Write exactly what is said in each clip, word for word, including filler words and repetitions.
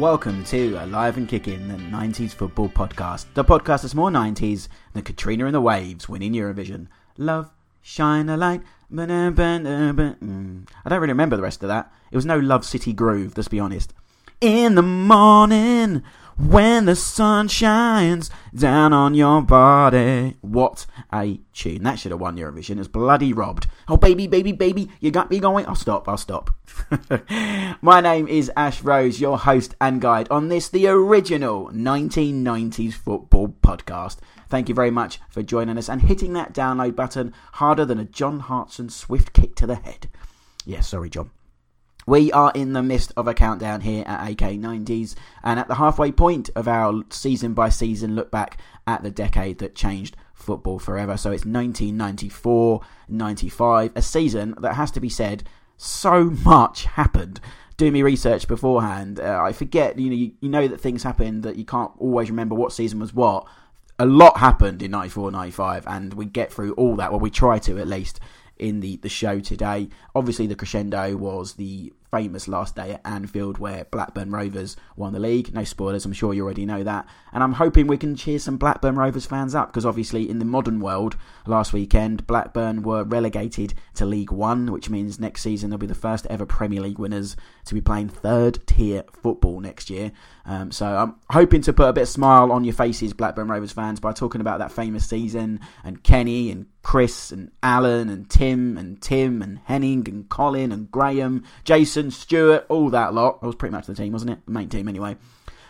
Welcome to Alive and Kicking, the nineties football podcast. The podcast that's more nineties than Katrina and the Waves winning Eurovision. Love, shine a light. I don't really remember the rest of that. It was no Love City Groove, let's be honest. In the morning, when the sun shines down on your body. What a tune. That should have won Eurovision. It's bloody robbed. Oh, baby, baby, baby, you got me going. I'll stop, I'll stop. My name is Ash Rose, your host and guide on this, the original nineteen nineties football podcast. Thank you very much for joining us and hitting that download button harder than a John Hartson swift kick to the head. Yeah, sorry, John. We are in the midst of a countdown here at A K nineties and at the halfway point of our season-by-season look back at the decade that changed football forever. So it's nineteen ninety-four ninety-five, a season that has to be said, so much happened. Do me research beforehand. Uh, I forget, you know, you, you know that things happened that you can't always remember what season was what. A lot happened in ninety-four ninety-five and we get through all that, well, we try to at least, in the, the show today. Obviously the crescendo was the famous last day at Anfield where Blackburn Rovers won the league. No spoilers, I'm sure you already know that. And I'm hoping we can cheer some Blackburn Rovers fans up because obviously in the modern world, last weekend, Blackburn were relegated to League One, which means next season they'll be the first ever Premier League winners to be playing third tier football next year. Um, so I'm hoping to put a bit of smile on your faces, Blackburn Rovers fans, by talking about that famous season and Kenny and Chris and Alan and Tim and Tim and Henning and Colin and Graham, Jason, Stuart, all that lot. That was pretty much the team, wasn't it? The main team anyway.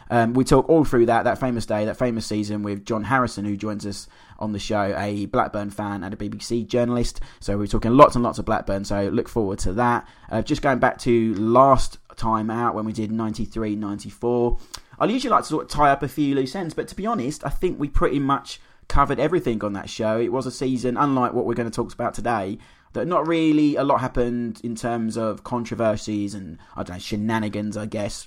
Um, we talk all through that, that famous day, that famous season with John Harrison, who joins us on the show, a Blackburn fan and a B B C journalist. So we're talking lots and lots of Blackburn, so look forward to that. Uh, just going back to last time out when we did ninety-three ninety-four, I usually like to sort of tie up a few loose ends, but to be honest, I think we pretty much covered everything on that show. It was a season, unlike what we're going to talk about today, that not really a lot happened in terms of controversies and, I don't know, shenanigans, I guess.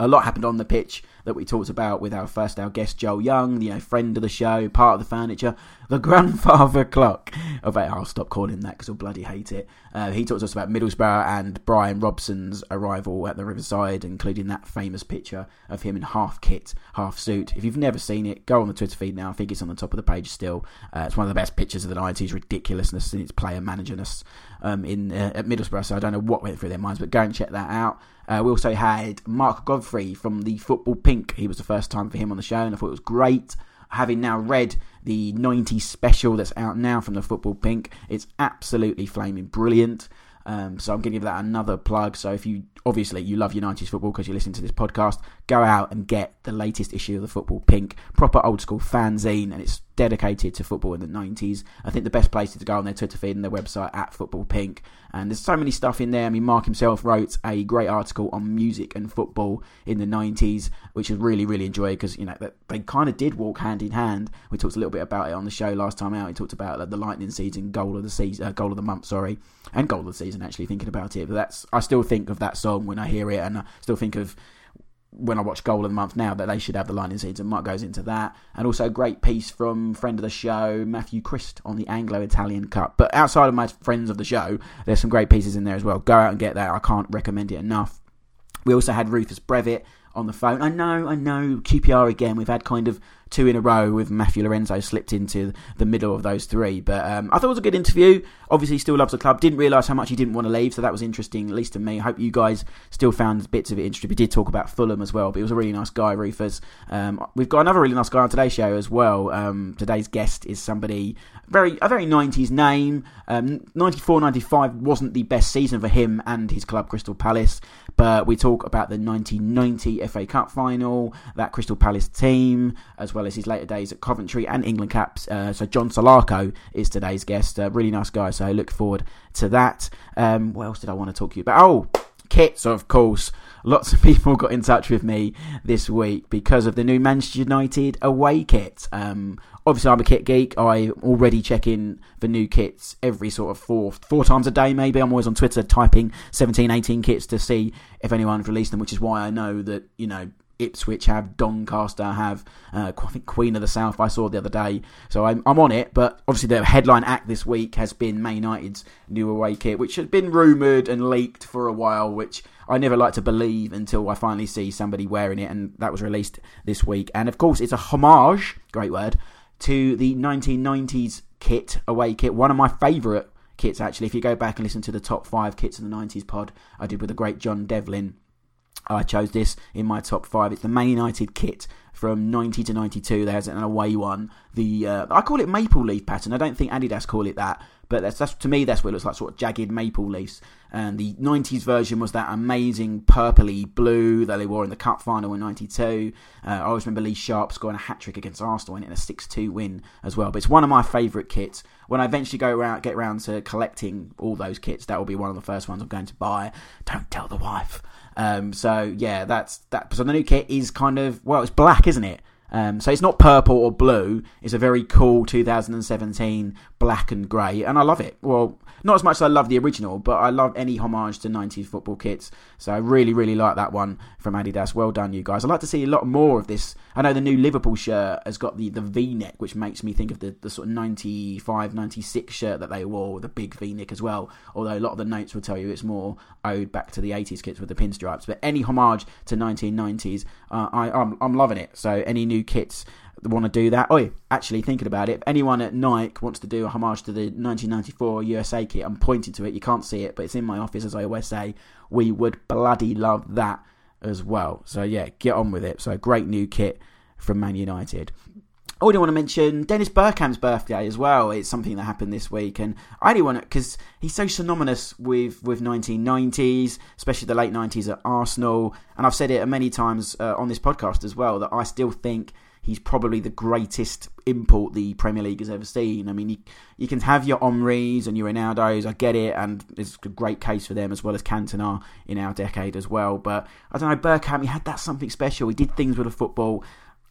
A lot happened on the pitch that we talked about with our first our guest, Joel Young, you know, friend of the show, part of the furniture, the grandfather clock. Oh, wait, I'll stop calling him that because he'll bloody hate it. Uh, he talked to us about Middlesbrough and Brian Robson's arrival at the Riverside, including that famous picture of him in half kit, half suit. If you've never seen it, go on the Twitter feed now. I think it's on the top of the page still. Uh, it's one of the best pictures of the nineties, ridiculousness and its player managerness um, in uh, at Middlesbrough. So I don't know what went through their minds, but go and check that out. Uh, we also had Mark Godfrey from the Football Pink. He was the first time for him on the show, and I thought it was great. Having now read the nineties special that's out now from the Football Pink, it's absolutely flaming brilliant. Um, so I'm going to give that another plug. So if you, obviously, you love your nineties football because you listen to this podcast, go out and get the latest issue of the Football Pink, proper old school fanzine, and it's dedicated to football in the nineties. I think the best place is to go on their Twitter feed and their website at Football Pink. And there's so many stuff in there. I mean, Mark himself wrote a great article on music and football in the nineties, which I really, really enjoyed because, you know, they kind of did walk hand in hand. We talked a little bit about it on the show last time out. We talked about like, the Lightning season, goal of the season, uh, goal of the month, sorry, and goal of the season. Actually, thinking about it, but that's I still think of that song when I hear it, and I still think of when I watch Goal of the Month now that they should have the Lightning Seeds, and Mark goes into that. And also a great piece from friend of the show Matthew Crist on the Anglo-Italian Cup. But outside of my friends of the show, there's some great pieces in there as well. Go out and get that. I can't recommend it enough. We also had Rufus Brevitt on the phone. I know, I know, Q P R again. We've had kind of two in a row with Matthew Lorenzo slipped into the middle of those three. But um, I thought it was a good interview. Obviously, still loves the club. Didn't realise how much he didn't want to leave, so that was interesting, at least to me. I hope you guys still found bits of it interesting. We did talk about Fulham as well, but he was a really nice guy, Rufus. Um, we've got another really nice guy on today's show as well. Um, today's guest is somebody, very a very nineties name. ninety-four ninety-five um, wasn't the best season for him and his club, Crystal Palace, but we talk about the nineteen ninety F A Cup final, that Crystal Palace team, as well as his later days at Coventry and England caps. Uh, so John Salako is today's guest. Uh, really nice guy, so I look forward to that. Um, what else did I want to talk to you about? Oh, kits, of course. Lots of people got in touch with me this week because of the new Manchester United away kit. Um, obviously, I'm a kit geek. I already check in for new kits every sort of four four times a day, maybe. I'm always on Twitter typing seventeen, eighteen kits to see if anyone's released them, which is why I know that, you know, Ipswich have, Doncaster have, uh, I think Queen of the South I saw the other day. So I'm, I'm on it, but obviously the headline act this week has been Man United's new away kit, which had been rumoured and leaked for a while, which I never like to believe until I finally see somebody wearing it, and that was released this week. And of course it's a homage, great word, to the nineteen nineties kit, away kit, one of my favourite kits actually. If you go back and listen to the top five kits in the nineties pod I did with the great John Devlin, I chose this in my top five. It's the Man United kit from ninety to ninety-two. There's an away one. The uh, I call it maple leaf pattern. I don't think Adidas call it that, but that's, that's to me that's what it looks like, sort of jagged maple leaves. And the nineties version was that amazing purpley blue that they wore in the cup final in ninety-two. Uh, I always remember Lee Sharp scoring a hat-trick against Arsenal in a six two win as well. But it's one of my favourite kits. When I eventually go around, get around to collecting all those kits, that will be one of the first ones I'm going to buy. Don't tell the wife. Um, so yeah, that's that. So the new kit is kind of, well, it's black, isn't it? Um, so it's not purple or blue. It's a very cool two thousand seventeen black and grey, and I love it. Well, not as much as I love the original, but I love any homage to nineties football kits. So I really, really like that one from Adidas. Well done, you guys. I'd like to see a lot more of this. I know the new Liverpool shirt has got the, the V-neck, which makes me think of the, the sort of ninety-five, ninety-six shirt that they wore with a big V-neck as well. Although a lot of the notes will tell you it's more owed back to the eighties kits with the pinstripes. But any homage to nineteen nineties, uh, I, I'm, I'm loving it. So any new kits want to do that. Oh, yeah, actually thinking about it, if anyone at Nike wants to do a homage to the nineteen ninety-four U S A kit, I'm pointing to it, you can't see it, but it's in my office, as I always say, we would bloody love that as well. So yeah, get on with it. So great new kit from Man United. I do want to mention Dennis Bergkamp's birthday as well. It's something that happened this week, and I do want to, because he's so synonymous with, with nineteen nineties, especially the late nineties at Arsenal, and I've said it many times uh, on this podcast as well, that I still think he's probably the greatest import the Premier League has ever seen. I mean, you, you can have your Omris and your Ronaldos, I get it, and it's a great case for them, as well as Cantona in our decade as well. But I don't know, Bergkamp, he had that something special. He did things with the football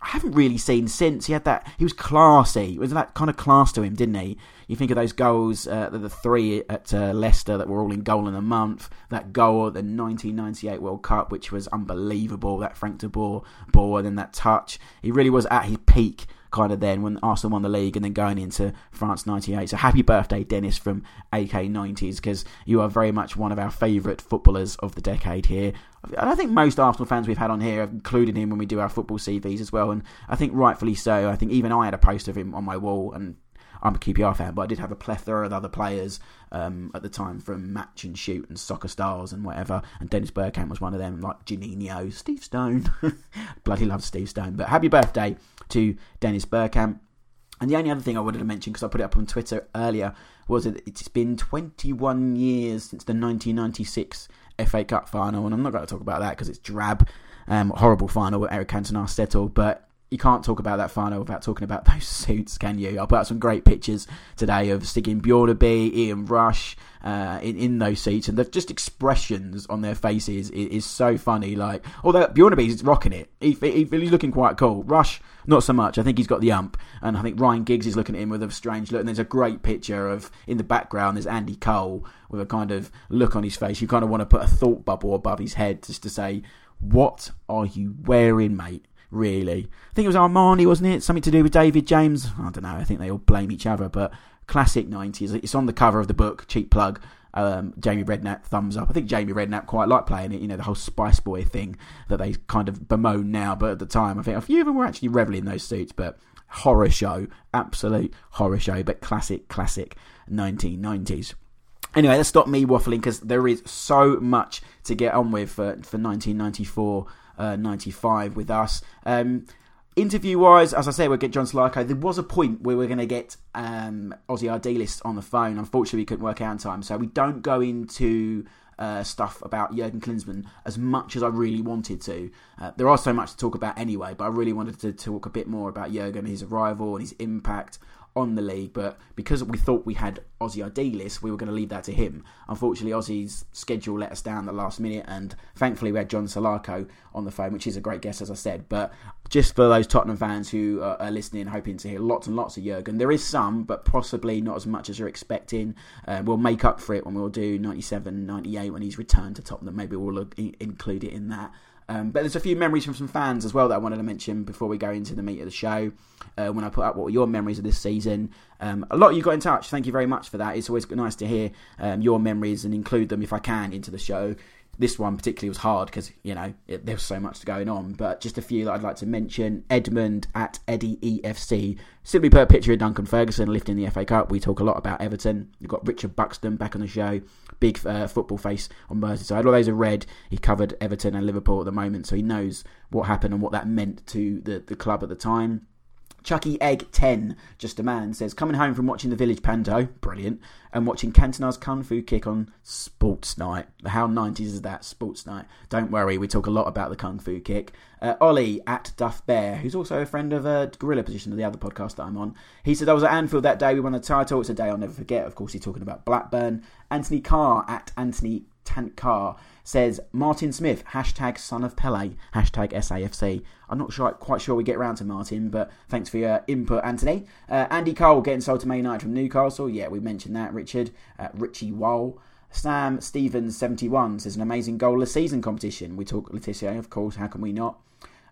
I haven't really seen since. He had that, he was classy. It was that kind of class to him, didn't he? You think of those goals, uh, the, the three at uh, Leicester that were all in goal in a month, that goal at the nineteen ninety-eight World Cup, which was unbelievable, that Frank de Boer ball, and then that touch. He really was at his peak kind of then, when Arsenal won the league and then going into France ninety-eight. So happy birthday, Dennis, from A K nineties, because you are very much one of our favourite footballers of the decade here. And I think most Arsenal fans we've had on here have included him when we do our football C Vs as well, and I think rightfully so. I think even I had a post of him on my wall, and I'm a Q P R fan, but I did have a plethora of other players um, at the time, from Match and Shoot and Soccer Stars and whatever, and Dennis Bergkamp was one of them, like Janino, Steve Stone. Bloody love Steve Stone. But happy birthday to Dennis Bergkamp. And the only other thing I wanted to mention, because I put it up on Twitter earlier, was that it's been twenty-one years since the nineteen ninety-six F A Cup final, and I'm not going to talk about that because it's drab, um, horrible final where Eric Cantona settled, but you can't talk about that final without talking about those suits, can you? I'll put out some great pictures today of Sigyn Bjorneby, Ian Rush uh, in, in those suits, and the just expressions on their faces is, is so funny. Like, although Bjorneby's rocking it. He, he, he's looking quite cool. Rush, not so much. I think he's got the ump, and I think Ryan Giggs is looking at him with a strange look, and there's a great picture of, in the background, there's Andy Cole with a kind of look on his face. You kind of want to put a thought bubble above his head just to say, what are you wearing, mate? Really. I think it was Armani, wasn't it? Something to do with David James. I don't know. I think they all blame each other, but classic nineties. It's on the cover of the book, cheap plug. Um, Jamie Redknapp, thumbs up. I think Jamie Redknapp quite liked playing it, you know, the whole Spice Boy thing that they kind of bemoan now, but at the time, I think a few of them were actually reveling in those suits, but horror show, absolute horror show, but classic, classic nineteen nineties. Anyway, let's stop me waffling, because there is so much to get on with for, for nineteen ninety-four. Uh, ninety-five with us. Um, interview-wise, as I say, we'll get John Salako. There was a point where we we're going to get um, Aussie Idealist on the phone. Unfortunately, we couldn't work out in time, so we don't go into uh, stuff about Jürgen Klinsmann as much as I really wanted to. Uh, there are so much to talk about anyway, but I really wanted to talk a bit more about Jürgen and his arrival and his impact on the league, but because we thought we had Aussie Idealist, we were going to leave that to him. Unfortunately, Aussie's schedule let us down at the last minute, and thankfully we had John Salako on the phone, which is a great guest, as I said. But just for those Tottenham fans who are listening, hoping to hear lots and lots of Jürgen, there is some, but possibly not as much as you're expecting. Uh, we'll make up for it when we'll do ninety-seven, ninety-eight, when he's returned to Tottenham. Maybe we'll include it in that. Um, but there's a few memories from some fans as well that I wanted to mention before we go into the meat of the show. Uh, when I put up what were your memories of this season, um, a lot of you got in touch. Thank you very much for that. It's always nice to hear um, your memories and include them if I can into the show. This one particularly was hard because, you know, it, there was so much going on. But just a few that I'd like to mention. Edmund at Eddie E F C. Simply put a picture of Duncan Ferguson lifting the F A Cup. We talk a lot about Everton. You've got Richard Buxton back on the show. Big uh, football face on Merseyside. All those are red. He covered Everton and Liverpool at the moment, so he knows what happened and what that meant to the, the club at the time. Chucky Egg ten, just a man, says, coming home from watching The Village Panto, brilliant, and watching Cantona's Kung Fu Kick on Sports Night. How nineties is that, Sports Night? Don't worry, we talk a lot about the Kung Fu Kick. Uh, Ollie at Duff Bear, who's also a friend of uh, Gorilla Position of the other podcast that I'm on. He said, I was at Anfield that day, we won the title. It's a day I'll never forget. Of course, he's talking about Blackburn. Anthony Carr at Anthony Tant Carr says, Martin Smith, hashtag son of Pele, hashtag S A F C. I'm not sure, quite sure we get round to Martin, but thanks for your input, Anthony. Uh, Andy Cole getting sold to Man United from Newcastle. Yeah, we mentioned that, Richard. Uh, Richie Wall. Sam Stevens, seventy-one, says an amazing goalless season competition. We talk Letitia, of course, how can we not?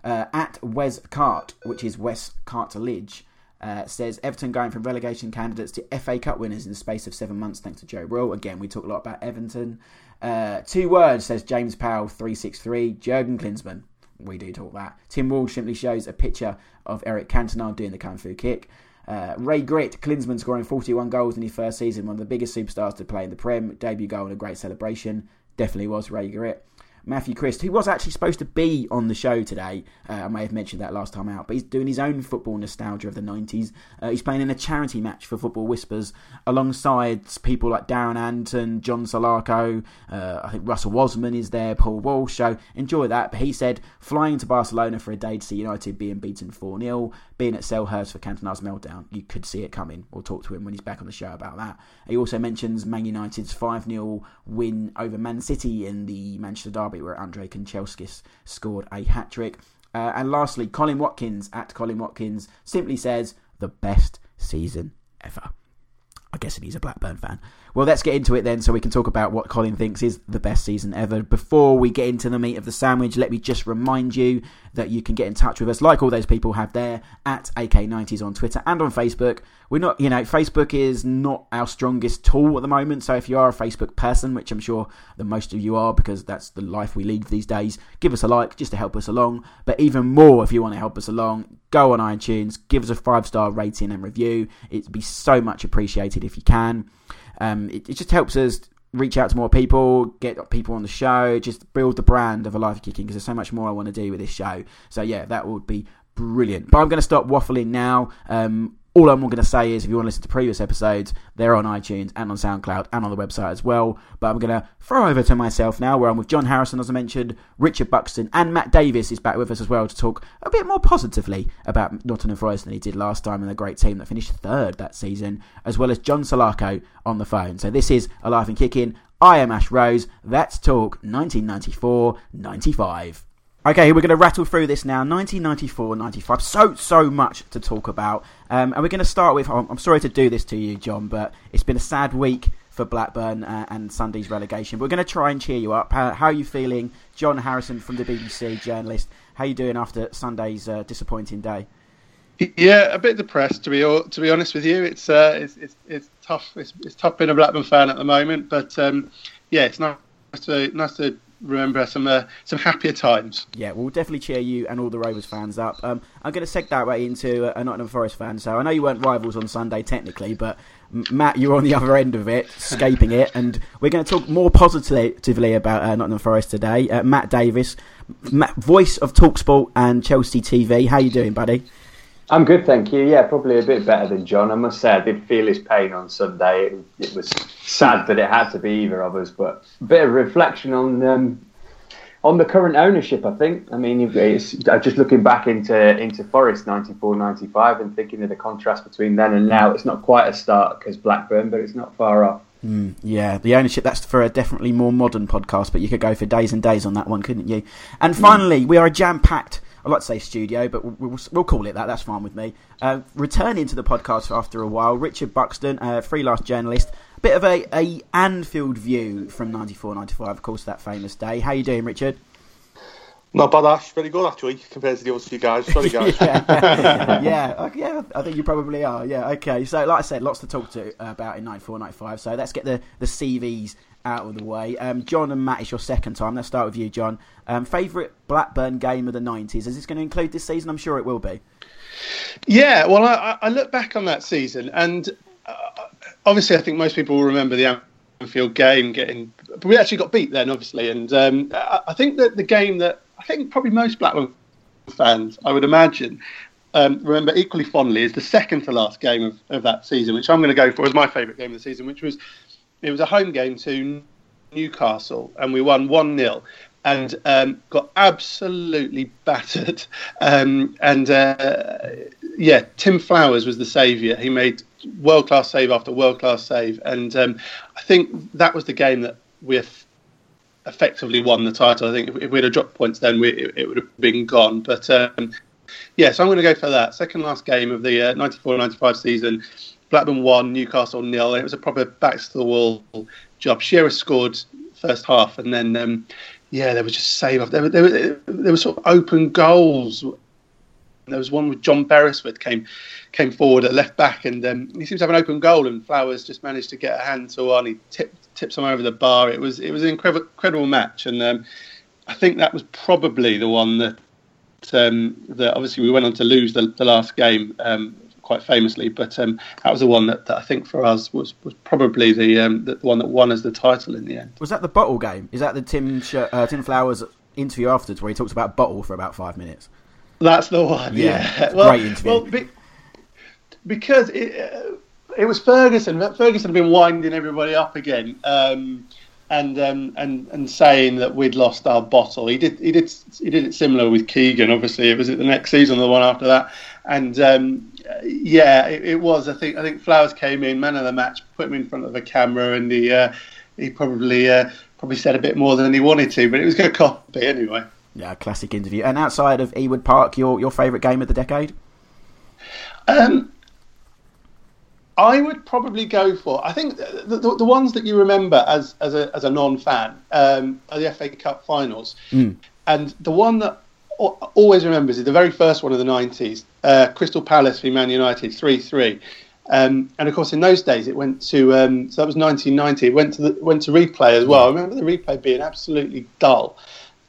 Uh, at Wes Cart, which is Wes Cartilage, Uh, says Everton going from relegation candidates to F A Cup winners in the space of seven months thanks to Joe Royle. Again, we talk a lot about Everton. Uh, two words, says James Powell, three six three, Jürgen Klinsmann. We do talk that. Tim Wall simply shows a picture of Eric Cantona doing the Kung Fu Kick. Uh, Ray Gritt, Klinsmann scoring forty-one goals in his first season, one of the biggest superstars to play in the Prem. Debut goal and a great celebration. Definitely was Ray Gritt. Matthew Crist, who was actually supposed to be on the show today. Uh, I may have mentioned that last time out, but he's doing his own football nostalgia of the nineties. Uh, he's playing in a charity match for Football Whispers alongside people like Darren Anton, John Salako, uh, I think Russell Wasman is there, Paul Walsh. So enjoy that. But he said, flying to Barcelona for a day to see United being beaten four nil, being at Selhurst for Cantona's meltdown. You could see it coming. We'll talk to him when he's back on the show about that. He also mentions Man United's five nil win over Man City in the Manchester Derby, where Andre Kanchelskis scored a hat-trick. Uh, and lastly, Colin Watkins at Colin Watkins simply says, the best season ever. I guess he's a Blackburn fan. Well, let's get into it then so we can talk about what Colin thinks is the best season ever. Before we get into the meat of the sandwich, let me just remind you that you can get in touch with us, like all those people have there, at A K ninety s on Twitter and on Facebook. We're not, you know, Facebook is not our strongest tool at the moment, so if you are a Facebook person, which I'm sure that most of you are because that's the life we lead these days, give us a like just to help us along. But even more, if you want to help us along, go on iTunes, give us a five-star rating and review. It'd be so much appreciated if you can. Um, it, it just helps us reach out to more people, get people on the show, just build the brand of A Life Kicking, because there's so much more I want to do with this show. So yeah, that would be brilliant. But I'm going to stop waffling now. Um, all I'm going to say is if you want to listen to previous episodes, they're on iTunes and on SoundCloud and on the website as well. But I'm going to throw over to myself now, where I'm with John Harrison, as I mentioned, Richard Buxton, and Matt Davis is back with us as well to talk a bit more positively about Nottingham Forest than he did last time and the great team that finished third that season, as well as John Salako on the phone. So this is A Life and Kicking. I am Ash Rose. Let's talk nineteen ninety-four ninety-five. Okay, we're going to rattle through this now. nineteen ninety-four ninety-five, so, so much to talk about. Um, and we're going to start with, I'm sorry to do this to you, John, but it's been a sad week for Blackburn uh, and Sunday's relegation. But we're going to try and cheer you up. How, how are you feeling? John Harrison from the B B C, journalist. How are you doing after Sunday's uh, disappointing day? Yeah, a bit depressed, to be to be honest with you. It's uh, it's, it's it's tough. It's, it's tough being a Blackburn fan at the moment. But, um, yeah, it's nice to... Nice to remember some uh, some happier times. Yeah, we'll definitely cheer you and all the Rovers fans up. Um, I'm going to seg that way into a Nottingham Forest fan. So I know you weren't rivals on Sunday technically, but Matt, you're on the other end of it, escaping it. And we're going to talk more positively about uh, Nottingham Forest today. Uh, Matt Davis, Matt, voice of TalkSport and Chelsea T V. How you doing, buddy? I'm good, thank you. Yeah, probably a bit better than John. I must say, I did feel his pain on Sunday. It, it was sad that it had to be either of us, but a bit of reflection on um, on the current ownership, I think. I mean, it's, just looking back into into Forest ninety-four ninety-five and thinking of the contrast between then and now, it's not quite as stark as Blackburn, but it's not far off. Mm, yeah, the ownership, that's for a definitely more modern podcast, but you could go for days and days on that one, couldn't you? And finally, we are a jam-packed, I'd like to say studio, but we'll, we'll, we'll call it that. That's fine with me. Uh, returning to the podcast after a while, Richard Buxton, a freelance journalist, a bit of a, a Anfield view from ninety-four ninety-five, of course, that famous day. How you doing, Richard? Not bad, Ash. Very good, actually, compared to the other two guys. Sorry, guys. yeah. yeah, okay, yeah. I think you probably are. Yeah, okay. So, like I said, lots to talk to about in ninety-four ninety-five. So let's get the, the C Vs out of the way. Um, John and Matt, it's your second time. Let's start with you, John. Um, favourite Blackburn game of the nineties? Is this going to include this season? I'm sure it will be. Yeah, well, I, I look back on that season, and uh, obviously I think most people will remember the Anfield game getting... But we actually got beat then, obviously, and um, I, I think that the game that... I think probably most Blackburn fans, I would imagine, um, remember equally fondly is the second to last game of, of that season, which I'm going to go for as my favourite game of the season, which was it was a home game to Newcastle, and we won one nil and um, got absolutely battered. Um, and uh, yeah, Tim Flowers was the saviour. He made world-class save after world-class save, and um, I think that was the game that we effectively won the title. I think if we'd have dropped points then we, it, it would have been gone, but um, yeah so I'm going to go for that second last game of the uh, ninety-four ninety-five season. Blackburn won, Newcastle nil, and it was a proper backs to the wall job. Shearer scored first half, and then um, yeah there was just save off. There, there, there, there were sort of open goals. There was one with John Beresford came came forward at left back, and um, he seemed to have an open goal, and Flowers just managed to get a hand to one. He tipped tipped someone over the bar. It was it was an incredible, incredible match, and um, I think that was probably the one that um, that obviously we went on to lose the, the last game um, quite famously, but um, that was the one that, that I think for us was, was probably the, um, the the one that won us the title in the end. Was that the bottle game? Is that the Tim uh, Tim Flowers interview afterwards where he talks about bottle for about five minutes? That's the one, yeah. yeah. Well, great interview. Well, be, because it, uh, it was Ferguson. Ferguson had been winding everybody up again, um, and um, and and saying that we'd lost our bottle. He did. He did. He did it similar with Keegan. Obviously, it was the next season, the one after that, and um, yeah, it, it was. I think. I think Flowers came in, man of the match, put him in front of a camera, and he uh, he probably uh, probably said a bit more than he wanted to, but it was good copy anyway. Yeah, classic interview. And outside of Ewood Park, your your favourite game of the decade? Um, I would probably go for... I think the, the, the ones that you remember as as a, as a non-fan um, are the F A Cup finals. Mm. And the one that always remembers is the very first one of the nineties, uh, Crystal Palace v Man United, three three. Um, and of course, in those days, it went to... Um, so that was nineteen ninety. It went to, the, went to replay as well. I remember the replay being absolutely dull.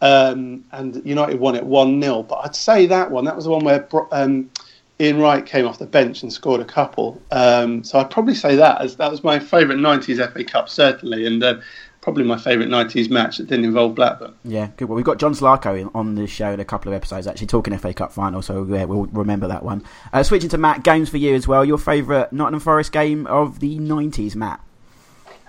Um, and United won it one nil, but I'd say that one that was the one where um, Ian Wright came off the bench and scored a couple, um, so I'd probably say that as that was my favourite nineties F A Cup, certainly, and uh, probably my favourite nineties match that didn't involve Blackburn. Yeah, good. Well, we've got John Salako on the show in a couple of episodes actually talking F A Cup final, so yeah, we'll remember that one. Uh, switching to Matt, games for you as well, your favourite Nottingham Forest game of the nineties, Matt?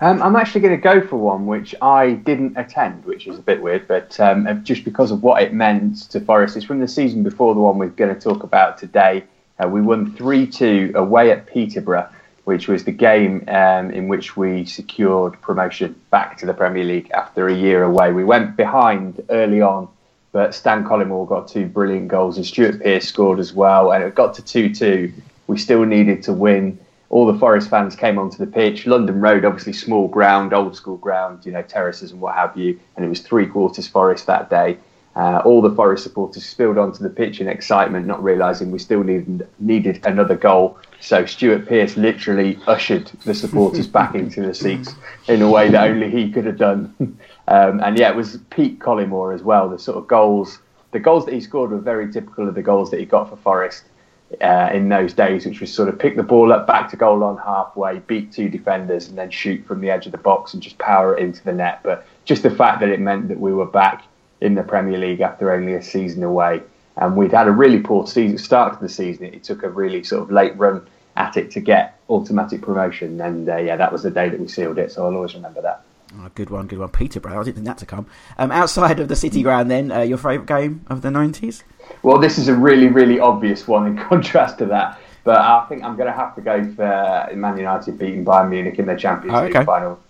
Um, I'm actually going to go for one which I didn't attend, which is a bit weird, but um, just because of what it meant to Forest. It's from the season before the one we're going to talk about today. Uh, we won three two away at Peterborough, which was the game um, in which we secured promotion back to the Premier League after a year away. We went behind early on, but Stan Collymore got two brilliant goals and Stuart Pearce scored as well, and it got to two two. We still needed to win. All the Forest fans came onto the pitch. London Road, obviously small ground, old school ground, you know, terraces and what have you. And it was three quarters Forest that day. Uh, all the Forest supporters spilled onto the pitch in excitement, not realising we still needed, needed another goal. So Stuart Pearce literally ushered the supporters back into the seats in a way that only he could have done. Um, and yeah, it was Pete Collymore as well. The sort of goals, the goals that he scored were very typical of the goals that he got for Forest. Uh, in those days, which was sort of pick the ball up, back to goal on halfway, beat two defenders and then shoot from the edge of the box and just power it into the net. But just the fact that it meant that we were back in the Premier League after only a season away, and we'd had a really poor season, start to the season. It took a really sort of late run at it to get automatic promotion, and uh, yeah that was the day that we sealed it, so I'll always remember that. Oh, good one, good one. Peterborough, I didn't think that to come. Um, outside of the City ground then, uh, your favourite game of the nineties? Well, this is a really, really obvious one in contrast to that. But I think I'm going to have to go for Man United beating Bayern Munich in the Champions oh, okay. League final.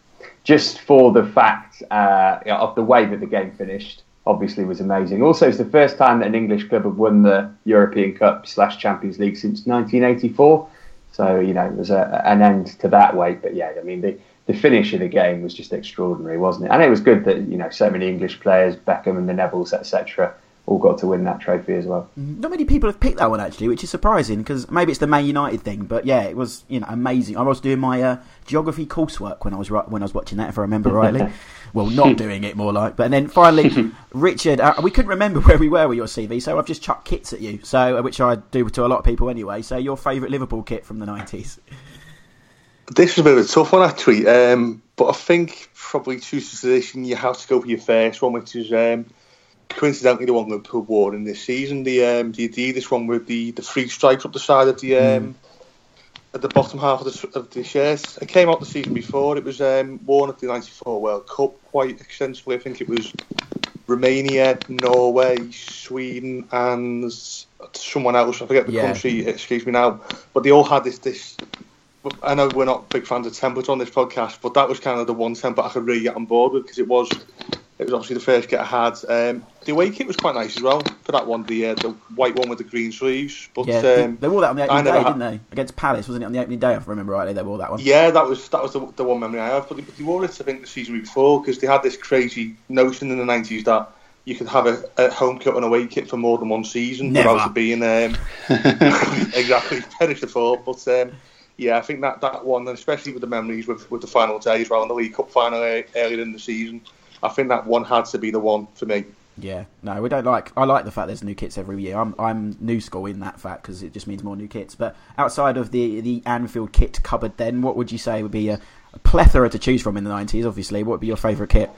Just for the fact uh, of the way that the game finished, obviously was amazing. Also, it's the first time that an English club had won the European Cup slash Champions League since nineteen eighty-four. So, you know, it was a, an end to that way. But yeah, I mean, the... The finish of the game was just extraordinary, wasn't it? And it was good that, you know, so many English players, Beckham and the Nevilles, et cetera, all got to win that trophy as well. Not many people have picked that one, actually, which is surprising, because maybe it's the Man United thing, but yeah, it was, you know, amazing. I was doing my uh, geography coursework when I was when I was watching that, if I remember rightly. Well, not doing it, more like. But and then finally, Richard, uh, we couldn't remember where we were with your C V, so I've just chucked kits at you, so which I do to a lot of people anyway. So your favourite Liverpool kit from the nineties? This was a bit of a tough one, actually, um, but I think probably to suggestion you have to go for your first one, which is um, coincidentally the one Liverpool wore in this season, the um, the Adidas one with the, the three stripes up the side of the um, mm. at the bottom half of the of the shirt. It came out the season before. It was um, worn at the ninety-four World Cup quite extensively. I think it was Romania, Norway, Sweden, and someone else. I forget the yeah. country. Excuse me now, but they all had this this. I know we're not big fans of templates on this podcast, but that was kind of the one template I could really get on board with, because it was it was obviously the first kit I had. Um, the away kit was quite nice as well for that one, the uh, the white one with the green sleeves. But yeah, um, they wore that on the opening day, had... didn't they? Against Palace, wasn't it, on the opening day, if I remember rightly, they wore that one. Yeah, that was that was the, the one memory I have. But they, but they wore it, I think, the season before, because they had this crazy notion in the nineties that you could have a, a home kit and away kit for more than one season. Never. Without it being um, exactly perish the thought, but. Um, Yeah, I think that, that one, and especially with the memories with, with the final day as well, and the League Cup final earlier in the season, I think that one had to be the one for me. Yeah, no, we don't like... I like the fact there's new kits every year. I'm I'm new school in that fact, because it just means more new kits. But outside of the, the Anfield kit cupboard then, what would you say would be a, a plethora to choose from in the nineties, obviously? What would be your favourite kit?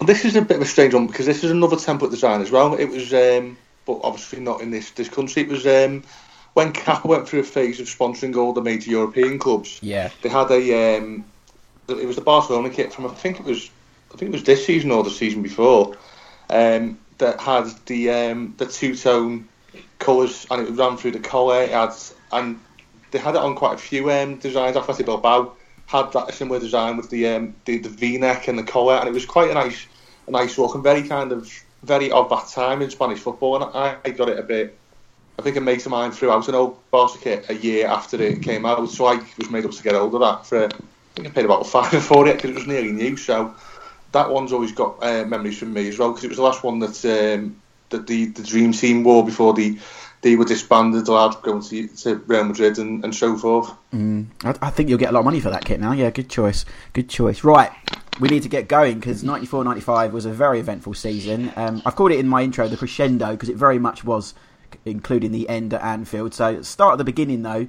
Well, this is a bit of a strange one, because this is another template design as well. It was... Um, but obviously not in this, this country. It was... Um, When Kappa went through a phase of sponsoring all the major European clubs, yeah, they had a um, it was the Barcelona kit from I think it was I think it was this season or the season before, um, that had the um, the two tone colours, and it ran through the collar. It had, and they had it on quite a few um, designs. Athletic Bilbao had that similar design with the um, the, the V neck and the collar, and it was quite a nice a nice look, and very kind of very of that time in Spanish football. And I, I got it a bit. I think a mate of mine threw out an old Barca kit a year after it came out, so I was made up to get hold of that. For I think I paid about a fiver for it, because it was nearly new. So that one's always got uh, memories from me as well, because it was the last one that um, that the, the Dream Team wore before the they were disbanded, allowed going to, to Real Madrid and, and so forth. Mm. I, I think you'll get a lot of money for that kit now. Yeah, good choice, good choice. Right. We need to get going, because ninety-four ninety-five was a very eventful season. Um, I've called it in my intro the crescendo, because it very much was, including the end at Anfield. So start at the beginning though.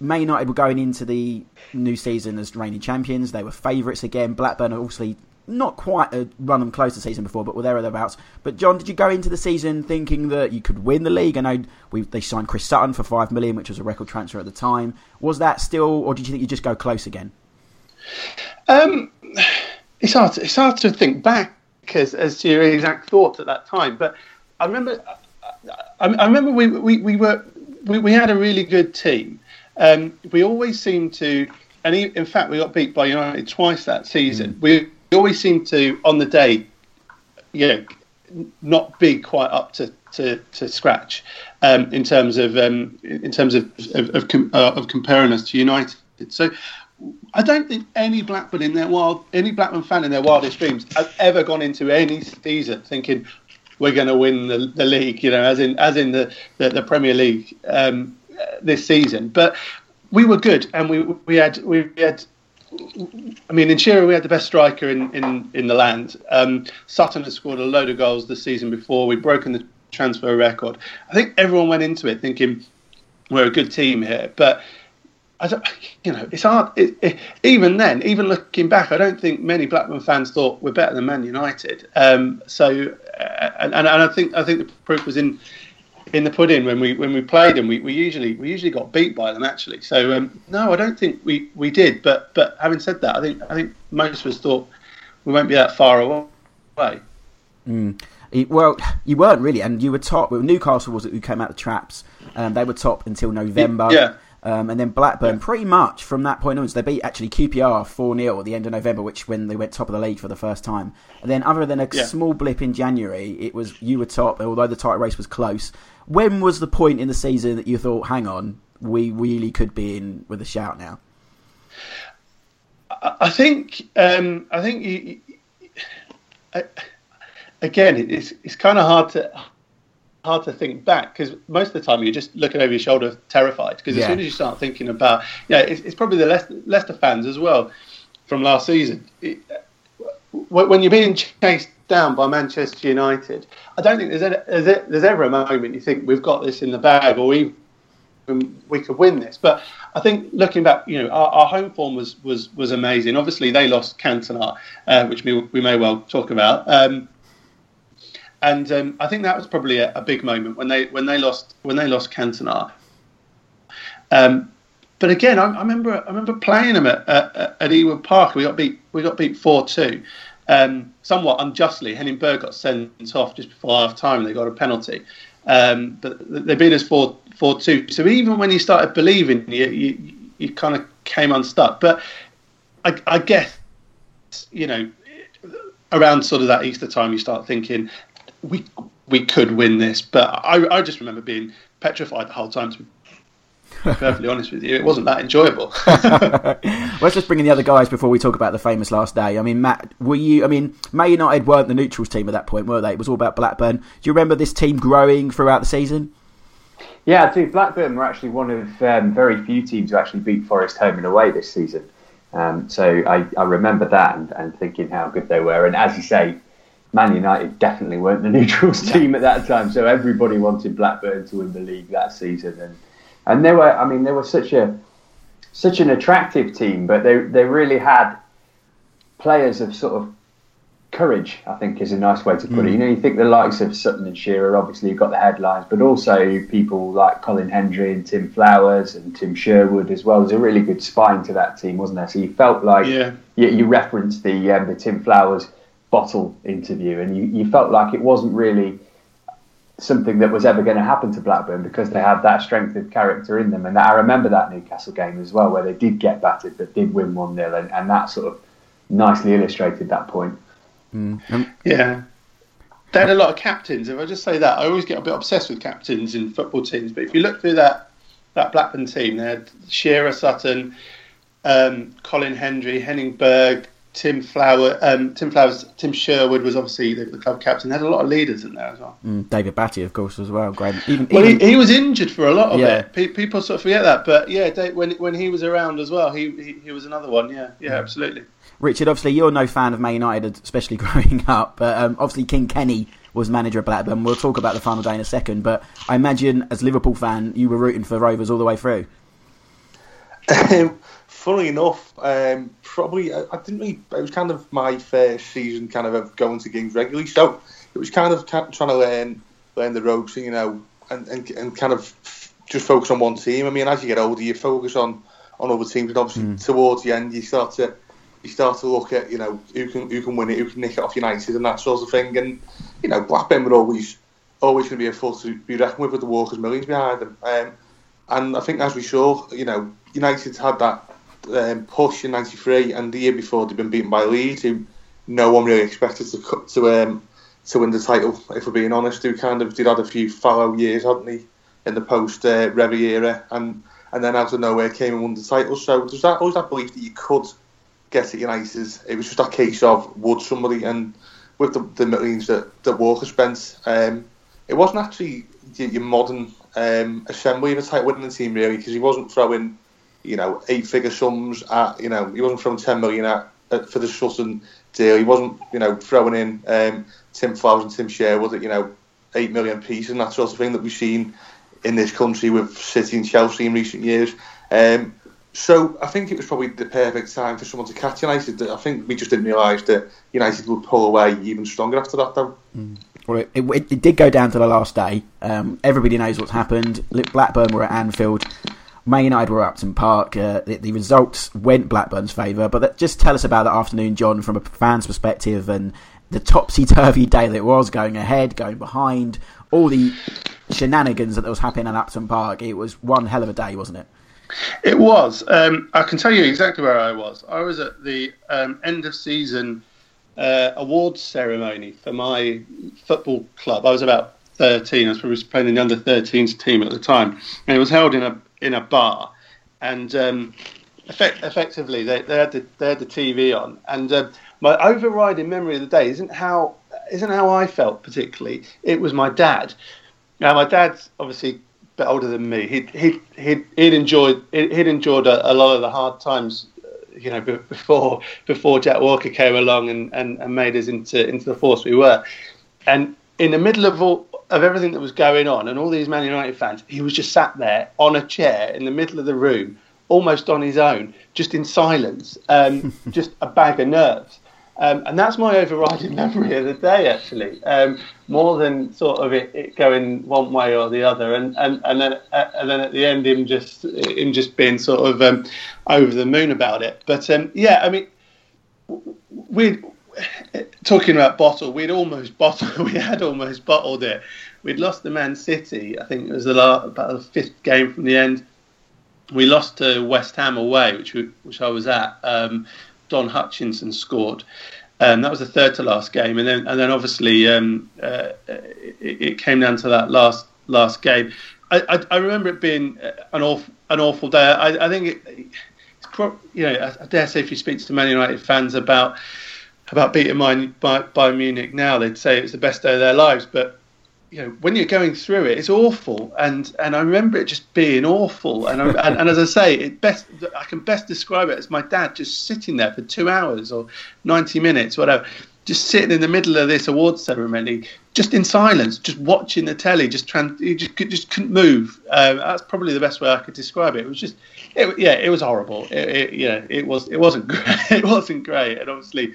Man United were going into the new season as reigning champions. They were favourites again. Blackburn obviously not quite a run them close the season before, but were there or thereabouts. But John, did you go into the season thinking that you could win the league? I know we, they signed Chris Sutton for five million, which was a record transfer at the time. Was that still, or did you think you'd just go close again? Um, it's hard to, it's hard to think back as, as to your exact thoughts at that time, but I remember I, I remember we we, we were we, we had a really good team. Um, we always seemed to, and in fact we got beat by United twice that season. Mm. We, we always seemed to, on the day, you know, not be quite up to, to, to scratch um, in terms of um, in terms of of, of, com, uh, of comparing us to United. So I don't think any Blackburn in their wild any Blackburn fan in their wildest dreams has ever gone into any season thinking we're going to win the, the league, you know, as in as in the, the, the Premier League um, this season. But we were good, and we we had we had. I mean, in Shearer we had the best striker in, in, in the land. Um, Sutton had scored a load of goals the season before. We'd broken the transfer record. I think everyone went into it thinking we're a good team here, but I don't, you know, it's hard. It, it, even then, even looking back, I don't think many Blackburn fans thought we're better than Man United. Um, so, uh, and, and I think I think the proof was in in the pudding when we when we played them. We, we usually we usually got beat by them actually. So um, no, I don't think we, we did. But but having said that, I think I think most of us thought we won't be that far away. Mm. Well, you weren't really, and you were top. Well, Newcastle was who came out of the traps. Um, they were top until November. Yeah. Um, and then Blackburn, pretty much from that point onwards, they beat actually Q P R four nil at the end of November, which when they went top of the league for the first time. And then other than a yeah. small blip in January, it was you were top, although the title race was close. When was the point in the season that you thought, hang on, we really could be in with a shout now? I think, um, I think you, you, I, again, it's it's kind of hard to hard to think back, because most of the time you're just looking over your shoulder terrified, because yeah. as soon as you start thinking about, yeah, you know, it's, it's probably the Leicester, Leicester fans as well from last season. It, when you're being chased down by Manchester United, I don't think there's any, there's ever a moment you think we've got this in the bag, or we we could win this. But I think looking back, you know, our, our home form was, was, was amazing. Obviously, they lost Cantona, uh, which we, we may well talk about. Um, and um, I think that was probably a, a big moment when they when they lost when they lost Cantona. Um, but again, I, I remember I remember playing them at, at, at Ewood Park. We got beat we got beat four two. Um, somewhat unjustly, Henning Berg got sent off just before half time and they got a penalty. Um, but they beat us four two. So even when you started believing, you you, you kind of came unstuck. But I, I guess, you know, around sort of that Easter time, you start thinking we we could win this. But I, I just remember being petrified the whole time, to be perfectly honest with you. It wasn't that enjoyable. Let's just bring in the other guys before we talk about the famous last day. I mean, Matt, were you? I mean, Man United weren't the neutrals team at that point, were they? It was all about Blackburn. Do you remember this team growing throughout the season? Yeah, I do. Blackburn were actually one of um, very few teams who actually beat Forest home and away this season. Um, so I, I remember that and, and thinking how good they were. And as you say, Man United definitely weren't the neutrals team at that time. So everybody wanted Blackburn to win the league that season. And And they were, I mean, they were such a such an attractive team, but they they really had players of sort of courage, I think is a nice way to put mm. it. You know, you think the likes of Sutton and Shearer, obviously you've got the headlines, but also people like Colin Hendry and Tim Flowers and Tim Sherwood as well. There's a really good spine to that team, wasn't there? So you felt like, yeah. you, you referenced the, um, the Tim Flowers bottle interview, and you, you felt like it wasn't really something that was ever going to happen to Blackburn, because they had that strength of character in them. And I remember that Newcastle game as well, where they did get battered but did win one nil, and, and that sort of nicely illustrated that point. Mm-hmm. Yeah. They had a lot of captains, if I just say that. I always get a bit obsessed with captains in football teams, but if you look through that that Blackburn team, they had Shearer, Sutton, um, Colin Hendry, Henning Berg, Tim Flower, um, Tim Flowers, Tim Sherwood was obviously the, the club captain. They had a lot of leaders in there as well. Mm, David Batty, of course, as well. Graham, even, well, even... He, he was injured for a lot of yeah. it. Pe- people sort of forget that, but yeah, Dave, when when he was around as well, he he, he was another one. Yeah, yeah, mm. absolutely. Richard, obviously, you're no fan of Man United, especially growing up. But um, obviously, King Kenny was manager of Blackburn. We'll talk about the final day in a second. But I imagine, as a Liverpool fan, you were rooting for Rovers all the way through. Funny enough, um, probably I, I didn't really. It was kind of my first season, kind of, of going to games regularly, so it was kind of trying to learn, learn the ropes, you know, and, and and kind of just focus on one team. I mean, as you get older, you focus on, on other teams, and obviously mm. towards the end, you start to you start to look at, you know, who can who can win it, who can nick it off United, and that sort of thing. And you know, Blackburn were always always going to be a force to be reckoned with, with the Walkers millions behind them. Um, and I think as we saw, you know, United had that. Um, push in ninety-three, and the year before they'd been beaten by Leeds, who no one really expected to to um, to win the title, if we're being honest. Who kind of did had a few fallow years, hadn't they, in the post uh, Revy era, and and then out of nowhere came and won the title. So there's that always that belief that you could get at United. It was just a case of would somebody, and with the, the millions that, that Walker spent, um, it wasn't actually your modern um, assembly of a title winning team really, because he wasn't throwing, you know, eight-figure sums at, you know, he wasn't throwing ten million at, at for the Sutton deal. He wasn't, you know, throwing in um, Tim Flowers and Tim Sherwood at, you know, eight million piece and that sort of thing that we've seen in this country with City and Chelsea in recent years. Um, so I think it was probably the perfect time for someone to catch United. I think we just didn't realise that United would pull away even stronger after that, though. Mm. Well, it, it, it did go down to the last day. Um, everybody knows what's happened. Blackburn were at Anfield. Man United were at Upton Park. Uh, the, the results went Blackburn's favour, but that, just tell us about that afternoon, John, from a fan's perspective, and the topsy-turvy day that it was, going ahead, going behind, all the shenanigans that was happening at Upton Park. It was one hell of a day, wasn't it? It was. Um, I can tell you exactly where I was. I was at the um, end-of-season uh, awards ceremony for my football club. I was about thirteen. I was probably playing in the under thirteens team at the time, and it was held in a in a bar, and um, effect, effectively they, they had the they had the T V on, and uh, my overriding memory of the day isn't how isn't how I felt particularly. It was my dad, Now, my dad's obviously a bit older than me. He'd he'd he'd, he'd enjoyed he'd enjoyed a, a lot of the hard times, you know, before before Jack Walker came along and, and, and made us into into the force we were. And in the middle of all, of everything that was going on and all these Man United fans, he was just sat there on a chair in the middle of the room, almost on his own, just in silence, um, just a bag of nerves. Um, and that's my overriding memory of the day, actually, um, more than sort of it, it going one way or the other. And, and, and then uh, and then at the end, him just him just being sort of um, over the moon about it. But, um, yeah, I mean, we'd, talking about bottle, we'd almost bottled, we had almost bottled it. We'd lost to Man City, I think it was the last, about the fifth game from the end. We lost to West Ham away, which we, which I was at. Um, Don Hutchinson scored, and um, that was the third to last game, and then and then obviously um, uh, it, it came down to that last last game. I, I, I remember it being an awful an awful day. I, I think it, it's pro- you know I, I dare say if you speak to Man United fans about about beating Bayern by, by Munich now, they'd say it's the best day of their lives. But you know, when you're going through it, it's awful, and, and I remember it just being awful. And I, and, and as I say, it best I can best describe it as my dad just sitting there for two hours or ninety minutes, whatever, just sitting in the middle of this awards ceremony, just in silence, just watching the telly, just trying, you just just couldn't move. Um, that's probably the best way I could describe it. It was just, it, yeah, it was horrible. It, it, you know, it was it wasn't great. It wasn't great, and obviously,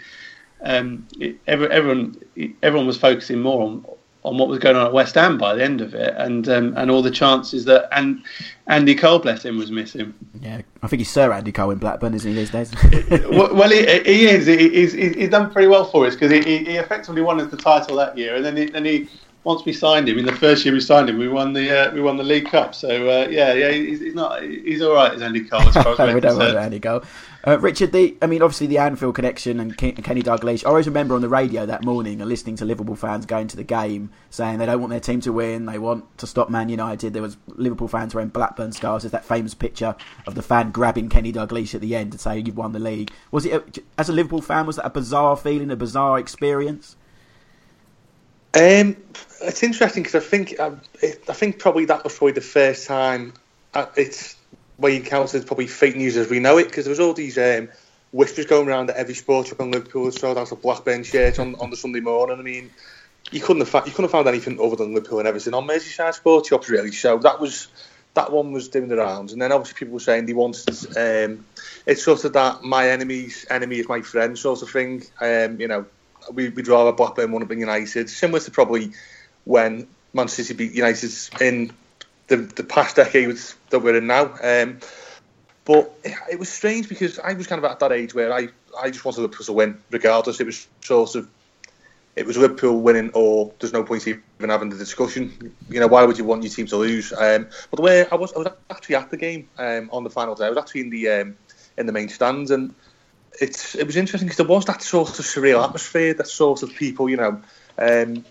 um, it, every, everyone everyone was focusing more on. on what was going on at West Ham by the end of it, and um, and all the chances that and Andy Cole, bless him, was missing. Yeah, I think he's Sir Andy Cole in Blackburn, isn't he, these days? Well, he, he is. He, he's, he's done pretty well for us because he, he effectively won us the title that year, and then he, then he once we signed him in the first year we signed him, we won the uh, we won the League Cup. So uh, yeah, yeah, he's, he's not he's all right as Andy Cole. As far as we don't want Andy Cole. Uh, Richard, the, I mean, obviously the Anfield connection and Ken, Kenny Dalglish. I always remember on the radio that morning and listening to Liverpool fans going to the game saying they don't want their team to win, they want to stop Man United. There was Liverpool fans wearing Blackburn scarves. There's that famous picture of the fan grabbing Kenny Dalglish at the end and saying you've won the league. Was it a, as a Liverpool fan, was that a bizarre feeling, a bizarre experience? Um, it's interesting because I think I, I think probably that was probably the first time I, it's. where you counted probably fake news as we know it, because there was all these um, whispers going around that every sports club in Liverpool sold out a Blackburn shirt on, on the Sunday morning. I mean, you couldn't have fa- you couldn't have found anything other than Liverpool and Everton on Merseyside sports shops really. So that was that one was doing the rounds, and then obviously people were saying they wanted um, it's sort of that my enemy's enemy is my friend sort of thing. Um, you know, we, we'd rather Blackburn won up in United, similar to probably when Man City beat United in. The, the past decade was, that we're in now. Um, but it, it was strange because I was kind of at that age where I, I just wanted Liverpool to win regardless. It was sort of, it was Liverpool winning or there's no point even having the discussion. You know, why would you want your team to lose? Um, but the way I was, I was actually at the game um, on the final day. I was actually in the um, in the main stands, and it's it was interesting because there was that sort of surreal atmosphere, that sort of people, you know. Um,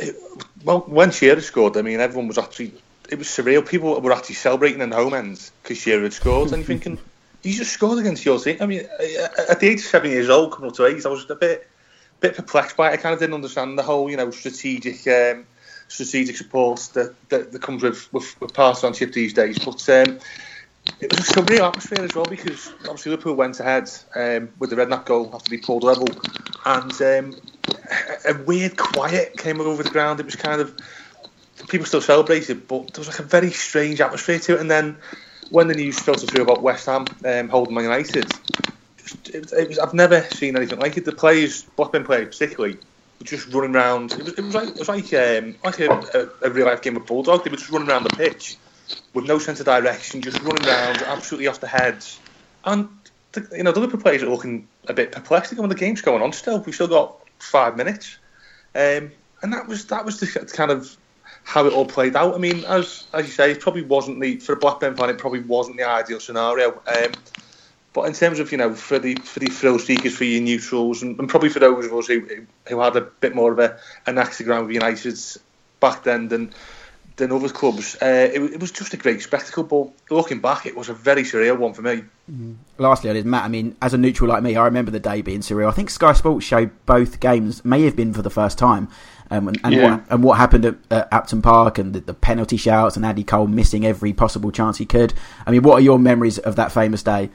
it, well, when Shearer scored, I mean, everyone was actually... It was surreal. People were actually celebrating in the home ends because Shearer had scored, and you're thinking, you just scored against your team. I mean, at the age of seven years old, coming up to eight, I was a bit, bit perplexed by it. I kind of didn't understand the whole, you know, strategic, um, strategic support that, that that comes with with, with partnership these days. But um, it was a surreal atmosphere as well because obviously Liverpool went ahead um, with the Redknapp goal after they pulled level, and um, a weird quiet came over the ground. It was kind of. People still celebrated, but there was like a very strange atmosphere to it. And then when the news filtered through about West Ham um, holding Man United, it, it was, I've never seen anything like it. The players, Blackburn players particularly, were just running around. It was, it was like, it was like, um, like a, a, a real-life game of Bulldog. They were just running around the pitch with no sense of direction, just running around, absolutely off the heads. And, the, you know, the Liverpool players are looking a bit perplexed. When the game's going on still, we've still got five minutes. Um, and that was that was the kind of... how it all played out. I mean, as as you say, it probably wasn't the for a Blackburn fan. It probably wasn't the ideal scenario. Um, but in terms of you know for the for the thrill seekers, for your neutrals, and, and probably for those of us who who had a bit more of a an axe to grind with United back then than than other clubs. Uh, it, it was just a great spectacle, but looking back, it was a very surreal one for me. Mm. Lastly on it, Matt, I mean, as a neutral like me, I remember the day being surreal. I think Sky Sports showed both games, may have been for the first time, um, and, and, yeah. what, and what happened at, at Upton Park, and the, the penalty shouts, and Andy Cole missing every possible chance he could. I mean, what are your memories of that famous day?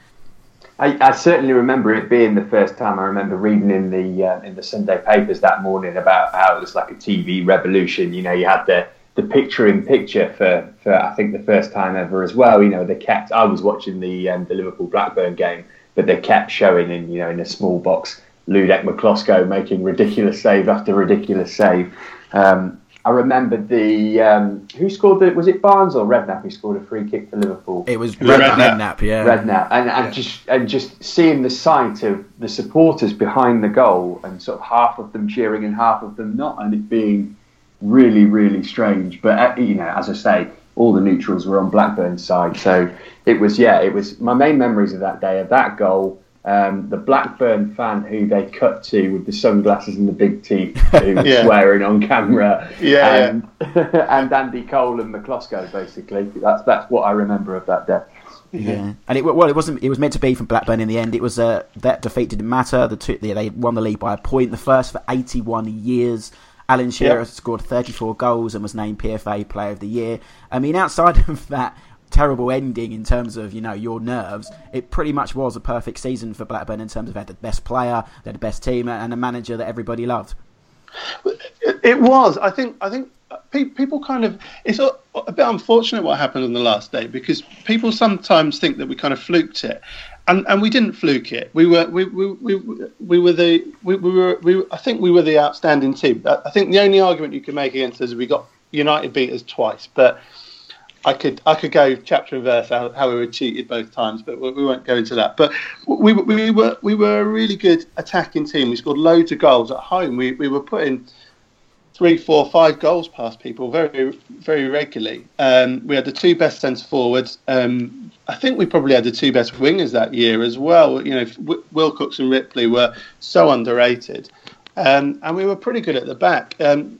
I, I certainly remember it being the first time. I remember reading in the uh, in the Sunday papers that morning about how it was like a T V revolution. You know, you had the the picture in picture for, for I think the first time ever as well. You know, they kept. I was watching the um, the Liverpool Blackburn game, but they kept showing in you know in a small box Ludek McClosco making ridiculous save after ridiculous save. Um, I remember the um, who scored the was it Barnes or Redknapp who scored a free kick for Liverpool? It was Redknapp, Redknapp yeah. Redknapp, and, and yeah. just and just seeing the sight of the supporters behind the goal and sort of half of them cheering and half of them not, and it being really really strange. But you know, as I say, all the neutrals were on Blackburn's side, so it was yeah, it was my main memories of that day of that goal. Um, the Blackburn fan who they cut to with the sunglasses and the big teeth who was yeah. swearing on camera, yeah, and, yeah. and Andy Cole and McClosco, basically. That's that's what I remember of that day. Yeah, yeah. And it well, it wasn't. It was meant to be from Blackburn in the end. It was uh, that defeat didn't matter. The two, they won the league by a point, the first for eighty-one years. Alan Shearer yep. scored thirty-four goals and was named P F A Player of the Year. I mean, outside of that terrible ending in terms of, you know, your nerves, it pretty much was a perfect season for Blackburn in terms of they had the best player, they had the best team, and a manager that everybody loved. It was. I think I think people kind of... It's a, a bit unfortunate what happened on the last day, because people sometimes think that we kind of fluked it. And and we didn't fluke it. We were we we we, we were the we, we were we I think we were the outstanding team. I think the only argument you can make against us is we got United beat us twice, but I could I could go chapter and verse how, how we were cheated both times, but we won't go into that. But we we were we were a really good attacking team. We scored loads of goals at home. We we were putting three, four, five goals past people very, very regularly. Um, we had the two best centre forwards. Um, I think we probably had the two best wingers that year as well. You know, w- Wilcox and Ripley were so underrated, um, and we were pretty good at the back. Um,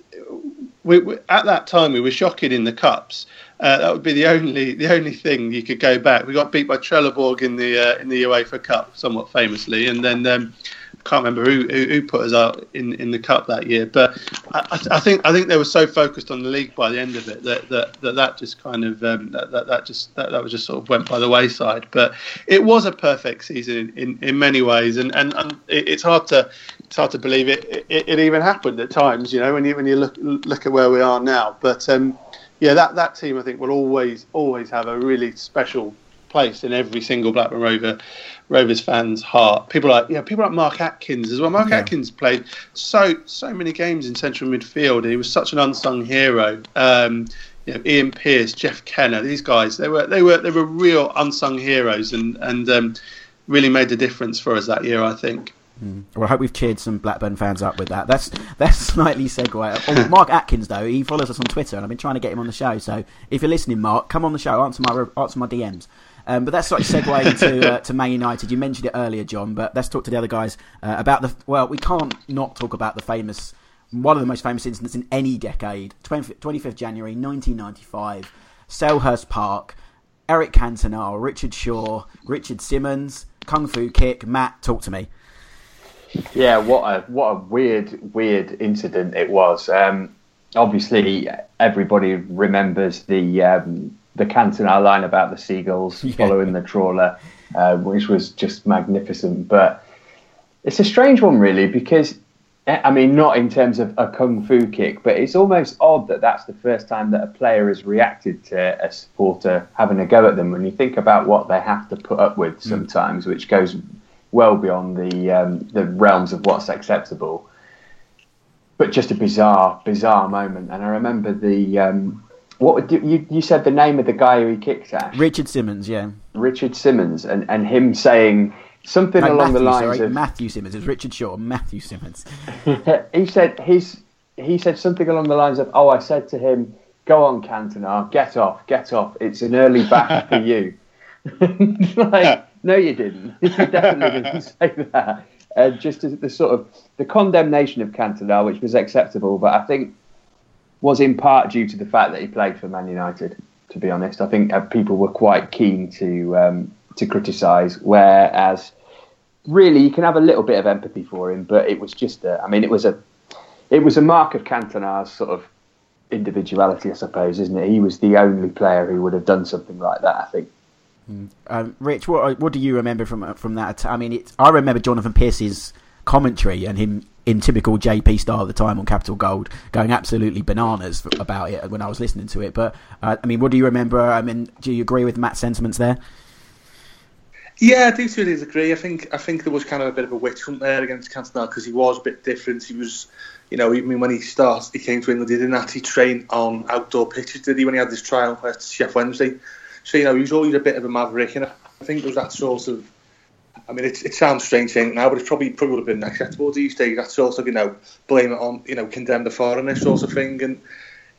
we, we, at that time, we were shocking in the cups. Uh, that would be the only the only thing you could go back. We got beat by Trelleborg in the uh, in the UEFA Cup, somewhat famously, and then. Um, Can't remember who, who, who put us out in, in the cup that year, but I, I think I think they were so focused on the league by the end of it that that that, that just kind of um, that, that that just that, that was just sort of went by the wayside. But it was a perfect season in, in, in many ways, and, and, and it, it's hard to it's hard to believe it, it it even happened at times. You know, when you when you look look at where we are now, but um, yeah, that, that team I think will always always have a really special place in every single Blackburn Rover. Rovers fans' heart. People like yeah, people like Mark Atkins as well. Mark yeah. Atkins played so so many games in central midfield, and he was such an unsung hero. Um, you know, Ian Pearce, Jeff Kenner, these guys they were they were they were real unsung heroes, and and um, really made the difference for us that year, I think. Mm. Well, I hope we've cheered some Blackburn fans up with that. That's that's slightly segue. Oh, Mark Atkins though, he follows us on Twitter, and I've been trying to get him on the show. So if you're listening, Mark, come on the show, answer my answer my D Ms. Um, but that's sort of segueing to uh, to Man United. You mentioned it earlier, John, but let's talk to the other guys uh, about the... Well, we can't not talk about the famous... One of the most famous incidents in any decade. twenty-fifth of January, nineteen ninety-five. Selhurst Park. Eric Cantona, Richard Shaw, Richard Simmons, Kung Fu Kick. Matt, talk to me. Yeah, what a, what a weird, weird incident it was. Um, obviously, everybody remembers the... Um, the Cantona line about the seagulls yeah. following the trawler, uh, which was just magnificent. But it's a strange one, really, because, I mean, not in terms of a kung fu kick, but it's almost odd that that's the first time that a player has reacted to a supporter having a go at them. When you think about what they have to put up with sometimes, mm. which goes well beyond the um, the realms of what's acceptable. But just a bizarre, bizarre moment. And I remember the... Um, What you you said the name of the guy who he kicked at? Richard Simmons, yeah. Richard Simmons, and, and him saying something no, along Matthew, the lines sorry, of Matthew Simmons. It's Richard Shaw, Matthew Simmons. he said he's he said something along the lines of, "Oh, I said to him, go on, Cantona, get off, get off. It's an early back for you." Like, no, you didn't. You definitely didn't say that. Uh, just the sort of the condemnation of Cantona, which was acceptable, but I think. was in part due to the fact that he played for Man United, to be honest. I think people were quite keen to um, to criticise, whereas really you can have a little bit of empathy for him, but it was just a, I mean, it was a it was a mark of Cantona's sort of individuality, I suppose, isn't it? He was the only player who would have done something like that, I think. Mm. Um, Rich, what what do you remember from from that? I mean, it's, I remember Jonathan Pearce's commentary and him in typical J P style at the time on Capital Gold going absolutely bananas about it when I was listening to it. But uh, I mean, what do you remember? I mean, do you agree with Matt's sentiments there? Yeah, I do to a degree. I think I think there was kind of a bit of a witch hunt there against Cantona because he was a bit different. He was, you know, I mean, when he started, he came to England. He didn't actually train on outdoor pitches, did he? When he had this trial at Chef Wednesday. So, you know, he was always a bit of a maverick, and I think there was that sort of, I mean, it, it sounds strange saying now, but it probably, probably would have been acceptable these days, that sort of, you know, blame it on, you know, condemn the foreigner sort of thing. And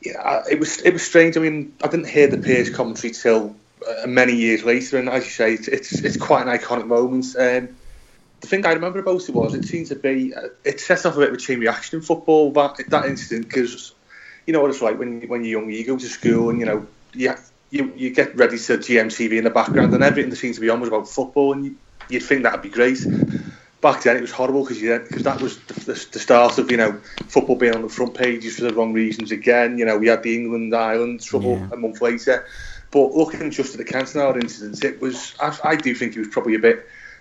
yeah, it was it was strange. I mean, I didn't hear the Pearce commentary till uh, many years later, and as you say, it's it's, it's quite an iconic moment. Um, the thing I remember about it was, it seemed to be, uh, it set off a bit of a chain reaction in football, that, that incident, because, you know what it's like when, when you're young, you go to school and, you know, you have, You you get ready to G M T V in the background, and everything that seemed to be on was about football, and you, you'd think that'd be great. Back then, it was horrible because because that was the, the, the start of, you know, football being on the front pages for the wrong reasons again. You know, we had the England Ireland trouble yeah. a month later. But looking just at the Cantona incident, it was I, I do think he was probably a bit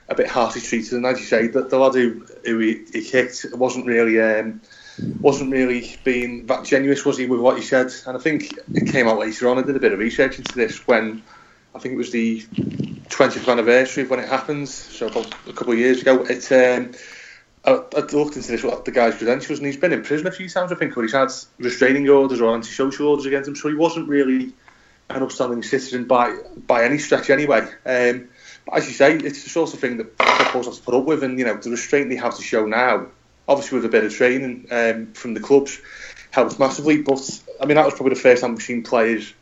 a bit harshly treated, and as you say, the, the lad who, who he, he kicked wasn't really. Um, wasn't really being that genuine, was he, with what he said? And I think it came out later on. I did a bit of research into this when I think it was the twentieth anniversary of when it happened, so about a couple of years ago. It, um, I, I looked into this, what the guy's credentials, and he's been in prison a few times, I think, or he's had restraining orders or antisocial orders against him, so he wasn't really an upstanding citizen by by any stretch anyway. Um, but as you say, it's the sort of thing that footballers have to put up with, and, you know, the restraint they have to show now, obviously with a bit of training um, from the clubs, helps massively. But, I mean, that was probably the first time we've seen players,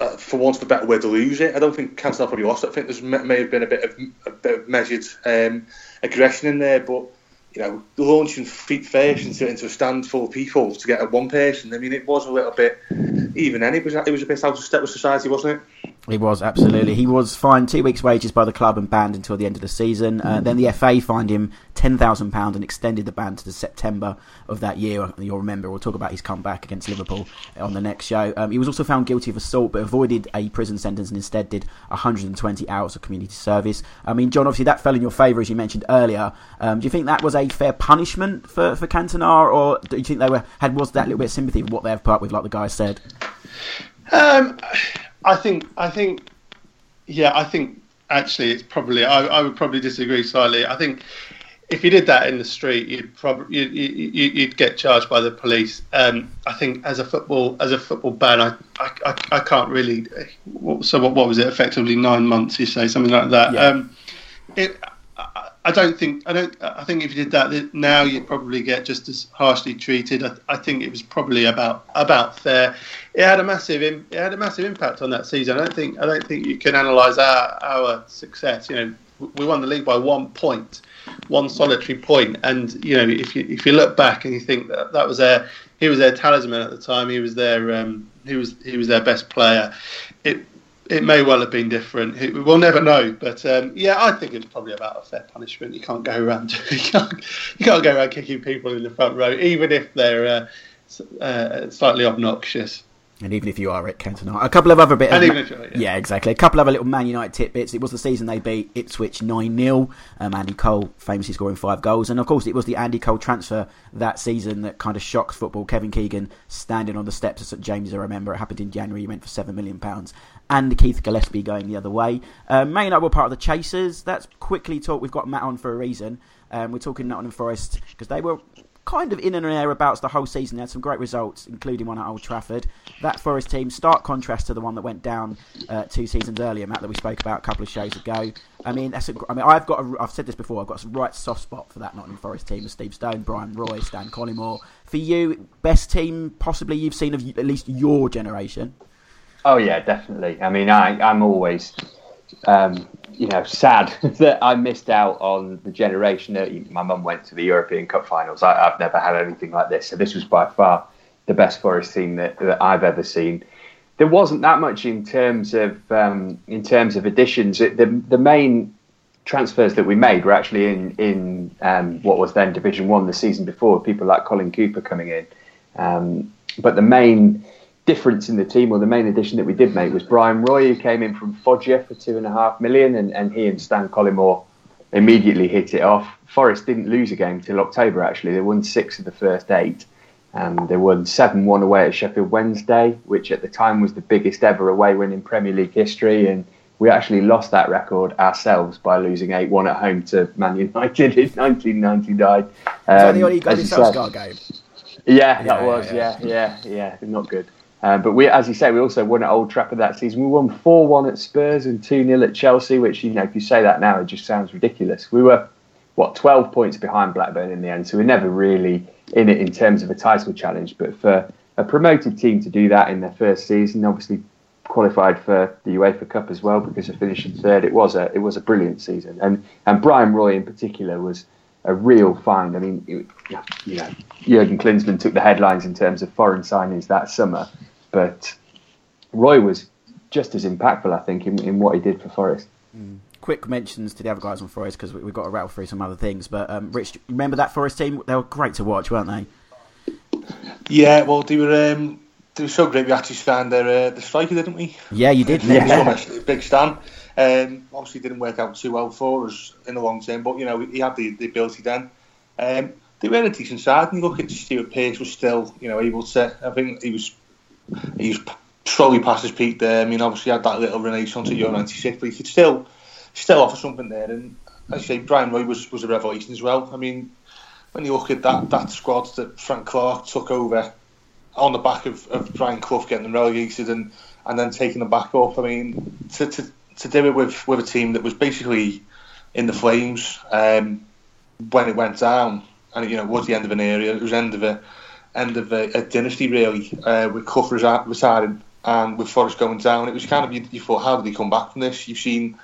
uh, for want of a better word, to lose it. I don't think Cantona probably lost it. I think there may have been a bit of, a bit of measured um, aggression in there. But, you know, launching feet first into, into a stand full of people to get at one person, I mean, it was a little bit, even then, it was, it was a bit out of step with society, wasn't it? He was, absolutely. He was fined two weeks' wages by the club and banned until the end of the season. Uh, then the F A fined him ten thousand pounds and extended the ban to the September of that year. You'll remember, we'll talk about his comeback against Liverpool on the next show. Um, he was also found guilty of assault, but avoided a prison sentence and instead did one hundred twenty hours of community service. I mean, John, obviously that fell in your favour, as you mentioned earlier. Um, do you think that was a fair punishment for, for Cantona, or do you think they were had was that little bit of sympathy for what they have part with, like the guy said? Um... I think, I think, yeah, I think actually it's probably, I, I would probably disagree slightly. I think if you did that in the street, you'd probably, you, you, you'd get charged by the police. Um, I think as a football, as a football ban, I, I, I can't really, so what, what was it, effectively nine months, you say, something like that. Yeah. Um, it, I, I don't think, I don't, I think if you did that now, you'd probably get just as harshly treated. I, I think it was probably about, about fair. It had a massive, it had a massive impact on that season. I don't think, I don't think you can analyse our, our success. You know, we won the league by one point, one solitary point. And you know, if you if you look back and you think that that was their, he was their talisman at the time. He was their, um, he was he was their best player. It it may well have been different. It, we'll never know. But um, yeah, I think it's probably about a fair punishment. You can't go around, you can't, you can't go around kicking people in the front row, even if they're uh, uh, slightly obnoxious. And even if you are Eric Cantona, a couple of other bit. Of, even if you're, yeah. yeah, exactly. A couple of other little Man United tidbits. It was the season they beat Ipswich nine nil. Um, Andy Cole famously scoring five goals, and of course it was the Andy Cole transfer that season that kind of shocked football. Kevin Keegan standing on the steps of St James's. I remember it happened in January. He went for seven million pounds. And Keith Gillespie going the other way. Um, Man United were part of the Chasers. That's quickly talk. We've got Matt on for a reason. Um, we're talking Nottingham Forest because they were kind of in and thereabouts the whole season. They had some great results, including one at Old Trafford. That Forest team, stark contrast to the one that went down uh, two seasons earlier, Matt, that we spoke about a couple of shows ago. I mean, that's a, I mean, I've got, a, I've said this before, I've got some right soft spot for that Nottingham Forest team of Steve Stone, Brian Roy, Stan Collymore. For you, best team possibly you've seen of at least your generation? Oh yeah, definitely. I mean, I, I'm always, um, you know, sad that I missed out on the generation that my mum went to the European Cup finals. I, I've never had anything like this, so this was by far the best Forest team that, that I've ever seen. There wasn't that much in terms of um, in terms of additions. It, the the main transfers that we made were actually in in um, what was then Division One the season before. People like Colin Cooper coming in, um, but the main difference in the team, or the main addition that we did make, was Brian Roy, who came in from Foggia for two and a half million, and, and he and Stan Collymore immediately hit it off. Forest didn't lose a game till October. Actually, they won six of the first eight. Um, they won seven one away at Sheffield Wednesday, which at the time was the biggest ever away win in Premier League history. And we actually lost that record ourselves by losing eight one at home to Man United in nineteen ninety-nine. Um, Is that the only goal in Southgate game? Yeah, that yeah, was, yeah, yeah, yeah, yeah, not good. Um, but we, as you say, we also won at Old Trafford that season. We won four one at Spurs and two nil at Chelsea, which, you know, if you say that now, it just sounds ridiculous. We were, what, twelve points behind Blackburn in the end, so we never really in it in terms of a title challenge. But for a promoted team to do that in their first season, obviously qualified for the UEFA Cup as well because of finishing third, it was a it was a brilliant season. And and Brian Roy in particular was a real find. I mean, it, you know, Jürgen Klinsmann took the headlines in terms of foreign signings that summer, but Roy was just as impactful, I think, in, in what he did for Forest. Mm. Quick mentions to the other guys on Forest because we've got to rattle through some other things. But um, Rich, remember that Forest team? They were great to watch, weren't they? Yeah, well, they were. Um, they were so great. We actually signed their uh, the striker, didn't we? Yeah, you did. Yeah. So much, big Stan. Um, obviously, didn't work out too well for us in the long term, but you know he had the, the ability then. Um, they were a decent side, and you look at Stuart Pearce was still, you know, able to. I think he was. He was slowly past his peak there. I mean, obviously, had that little renaissance at Euro ninety-six, but he could still. Still offer something there, and as you say, Brian Roy was, was a revelation as well. I mean, when you look at that that squad that Frank Clark took over on the back of, of Brian Clough getting them relegated and, and then taking them back up, I mean, to to, to do it with, with a team that was basically in the flames um, when it went down, and you know, it was the end of an era, it was end of a end of a, a dynasty really, uh, with Clough retiring and with Forest going down. It was kind of you, you thought, how did he come back from this? You've seen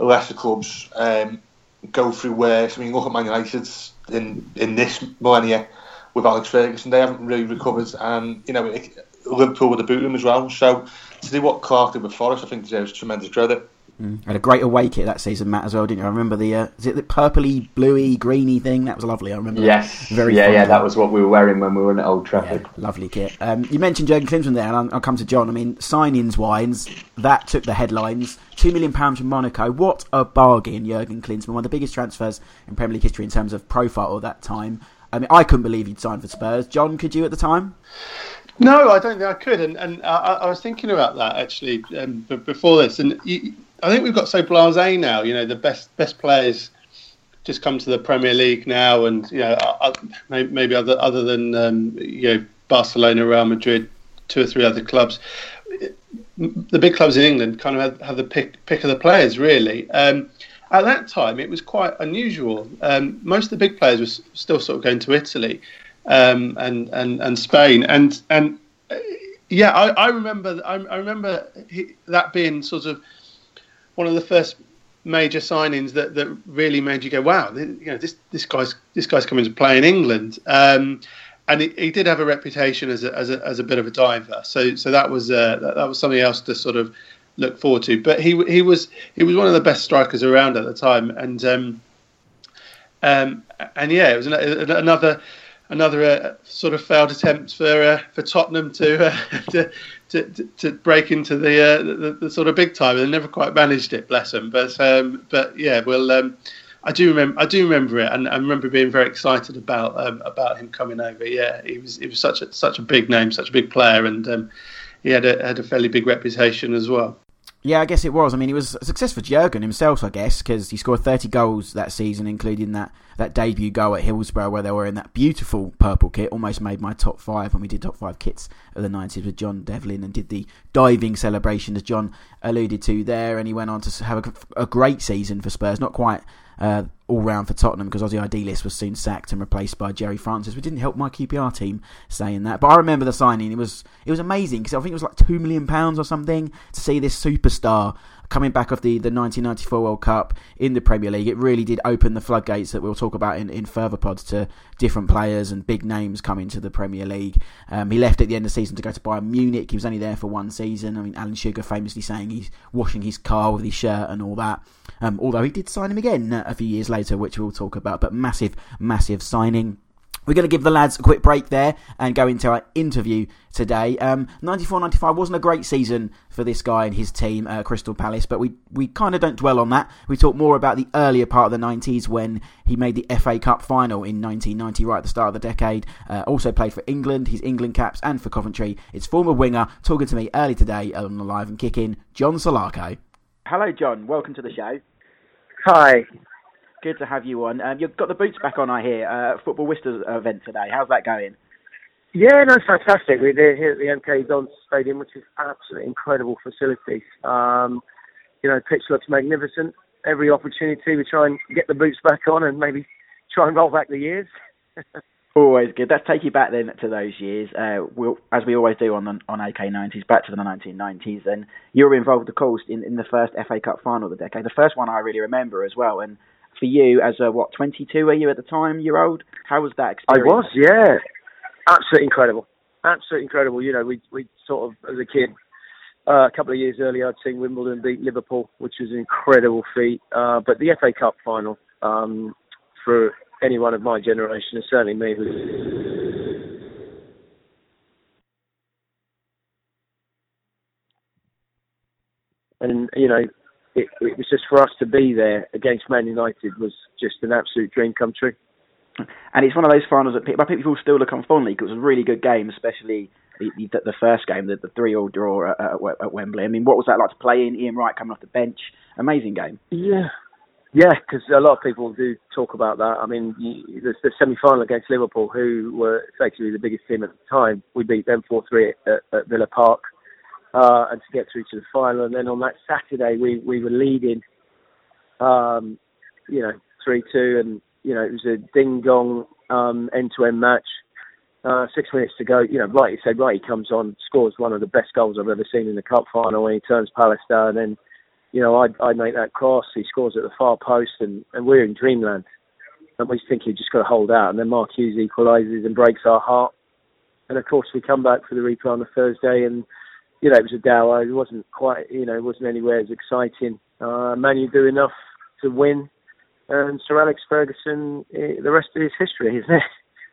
lesser clubs um, go through worse. I mean, look at Man United in, in this millennia with Alex Ferguson. They haven't really recovered, and you know it, Liverpool with the boot room as well. So to do what Clark did with Forest, I think deserves tremendous credit. Mm. Had a great away kit that season, Matt, as well, didn't you? I remember the uh, is it the purpley, bluey, greeny thing? That was lovely. I remember. Yes. That. Very. Yeah, yeah. One. That was what we were wearing when we were in Old Trafford. Yeah, lovely kit. Um, you mentioned Jürgen Klinsmann there, and I'll, I'll come to John. I mean, signings wise, that took the headlines. Two million pounds from Monaco. What a bargain, Jürgen Klinsmann. One of the biggest transfers in Premier League history in terms of profile at that time. I mean, I couldn't believe he'd signed for Spurs. John, could you at the time? No, I don't think I could. And, and I, I was thinking about that actually um, before this. And you, I think we've got so blasé now. You know, the best best players just come to the Premier League now, and you know, maybe other other than um, you know Barcelona, Real Madrid, two or three other clubs. The big clubs in England kind of have, have the pick pick of the players really. Um, at that time, it was quite unusual. Um, most of the big players were still sort of going to Italy um, and, and and Spain, and and yeah, I, I remember I, I remember he, that being sort of one of the first major signings that, that really made you go, wow, you know, this this guy's this guy's coming to play in England, um, and he, he did have a reputation as a, as a as a bit of a diver, so so that was uh, that, that was something else to sort of look forward to. But he he was he was one of the best strikers around at the time, and um, um, and yeah, it was another another uh, sort of failed attempt for uh, for Tottenham to, uh, to To, to break into the, uh, the the sort of big time, and they never quite managed it, bless them. But um, but yeah, well, um, I do remember I do remember it, and I remember being very excited about um, about him coming over. Yeah, he was he was such a such a big name, such a big player, and um, he had a had a fairly big reputation as well. Yeah, I guess it was. I mean, it was a success for Jürgen himself, I guess, because he scored thirty goals that season, including that, that debut goal at Hillsborough where they were in that beautiful purple kit. Almost made my top five when we did top five kits of the nineties with John Devlin, and did the diving celebration, as John alluded to there. And he went on to have a, a great season for Spurs. Not quite uh, all round for Tottenham, because Aussie Idealist was soon sacked and replaced by Jerry Francis. We didn't help my Q P R team saying that. But I remember the signing. It was it was amazing, because I think it was like two million pounds or something to see this super star coming back off the, the nineteen ninety-four World Cup in the Premier League, it really did open the floodgates that we'll talk about in, in further pods to different players and big names coming to the Premier League. Um, he left at the end of the season to go to Bayern Munich. He was only there for one season. I mean, Alan Shearer famously saying he's washing his car with his shirt and all that. Um, although he did sign him again a few years later, which we'll talk about. But massive, massive signing. We're going to give the lads a quick break there and go into our interview today. Um, ninety-four ninety-five wasn't a great season for this guy and his team, uh, Crystal Palace, but we, we kind of don't dwell on that. We talk more about the earlier part of the nineties when he made the F A Cup final in nineteen ninety, right at the start of the decade. Uh, also played for England, his England caps, and for Coventry. It's former winger, talking to me early today on the Live and Kick In, John Salako. Hello, John. Welcome to the show. Hi. Good to have you on. Um, you've got the boots back on, I hear, uh, Football Whistler's event today. How's that going? Yeah, no, it's fantastic. We're here at the M K Dons Stadium, which is absolutely incredible facility. Um, you know, pitch looks magnificent. Every opportunity we try and get the boots back on and maybe try and roll back the years. Always good. Let's take you back then to those years. Uh, we'll, as we always do on on A K nineties, back to the nineteen nineties. And you were involved, of course, in, in the first F A Cup final of the decade. The first one I really remember as well. And for you, as a, what, twenty-two were you at the time, year old? How was that experience? I was, yeah. Absolutely incredible. Absolutely incredible. You know, we we sort of, as a kid, uh, a couple of years earlier, I'd seen Wimbledon beat Liverpool, which was an incredible feat. Uh, but the F A Cup final, um, for anyone of my generation, and certainly me, who... And, you know, It, it was just for us to be there against Man United was just an absolute dream come true. And it's one of those finals that people, I think people still look on fondly because it was a really good game, especially the, the, the first game, the, the three-all draw at, at Wembley. I mean, what was that like to play in? Ian Wright coming off the bench, amazing game. Yeah, yeah, because a lot of people do talk about that. I mean, the, the semi-final against Liverpool, who were effectively the biggest team at the time, we beat them four three at, at Villa Park. Uh, and to get through to the final. And then on that Saturday, we, we were leading, um, you know, three two. And, you know, it was a ding-dong um, end-to-end match. Uh, six minutes to go. You know, right, you say, right, he comes on, scores one of the best goals I've ever seen in the cup final when he turns Palace down. And then, you know, I I make that cross. He scores at the far post and, and we're in dreamland. And we think you've just got to hold out. And then Mark Hughes equalises and breaks our heart. And, of course, we come back for the replay on the Thursday and, you know, it was a dour. It wasn't quite, you know, it wasn't anywhere as exciting. Uh, Manu do enough to win. And Sir Alex Ferguson, the rest of his history, isn't it?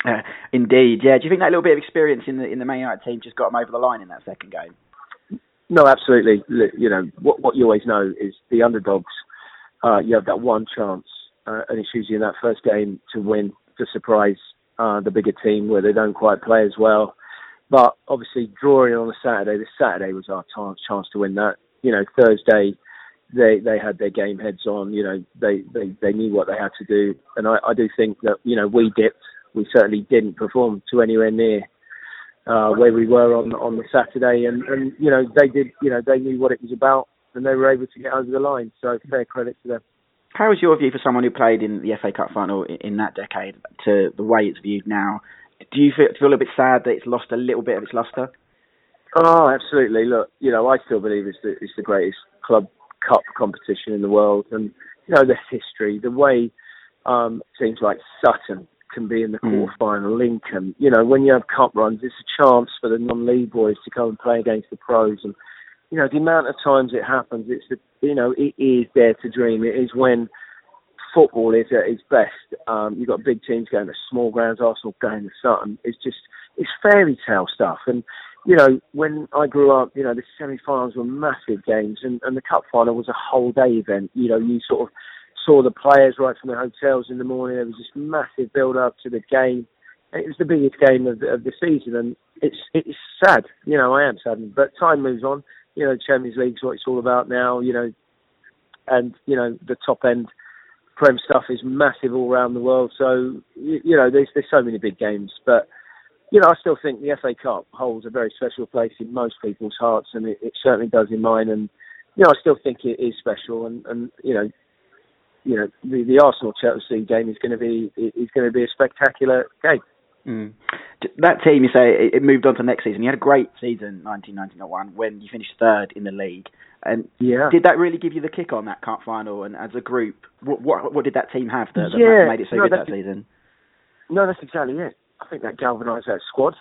Uh, indeed, yeah. Do you think that little bit of experience in the in the Man United team just got him over the line in that second game? No, absolutely. You know, what what you always know is the underdogs, uh, you have that one chance, uh, and it's usually in that first game to win, to surprise uh, the bigger team where they don't quite play as well. But obviously, drawing on a Saturday, this Saturday was our t- chance to win that. You know, Thursday, they, they had their game heads on. You know, they, they, they knew what they had to do. And I, I do think that, you know, we dipped. We certainly didn't perform to anywhere near uh, where we were on, on the Saturday. And, and, you know, they did, you know, they knew what it was about and they were able to get over the line. So fair credit to them. How is your view for someone who played in the F A Cup final in, in that decade to the way it's viewed now? Do you feel, feel a bit sad that it's lost a little bit of its luster? Oh, absolutely. Look, you know, I still believe it's the, it's the greatest club cup competition in the world. And, you know, the history, the way um, teams like Sutton can be in the mm. quarterfinal, Lincoln. You know, when you have cup runs, it's a chance for the non-league boys to come and play against the pros. And, you know, the amount of times it happens, it's the, you know, it is Dare to Dream. It is when football is at its best. Um, you've got big teams going to small grounds, Arsenal going to Sutton. It's just, it's fairy tale stuff. And, you know, when I grew up, you know, the semi-finals were massive games and, and the cup final was a whole day event. You know, you sort of saw the players right from the hotels in the morning. There was this massive build-up to the game. It was the biggest game of the, of the season and it's it's sad. You know, I am saddened, but time moves on. You know, Champions League's what it's all about now, you know, and, you know, the top end Prem stuff is massive all around the world, so you, you know there's there's so many big games. But you know, I still think the F A Cup holds a very special place in most people's hearts, and it, it certainly does in mine. And you know, I still think it is special. And, and you know, you know, the, the Arsenal Chelsea game is going to be is going to be a spectacular game. Mm. that team, you say, it moved on to next season. You had a great season, nineteen ninety-one, when you finished third in the league. And yeah. did that really give you the kick on that cup final? And as a group, what what, what did that team have that, that yeah. made it so no, good that season? No, that's exactly it. I think that galvanised that squad.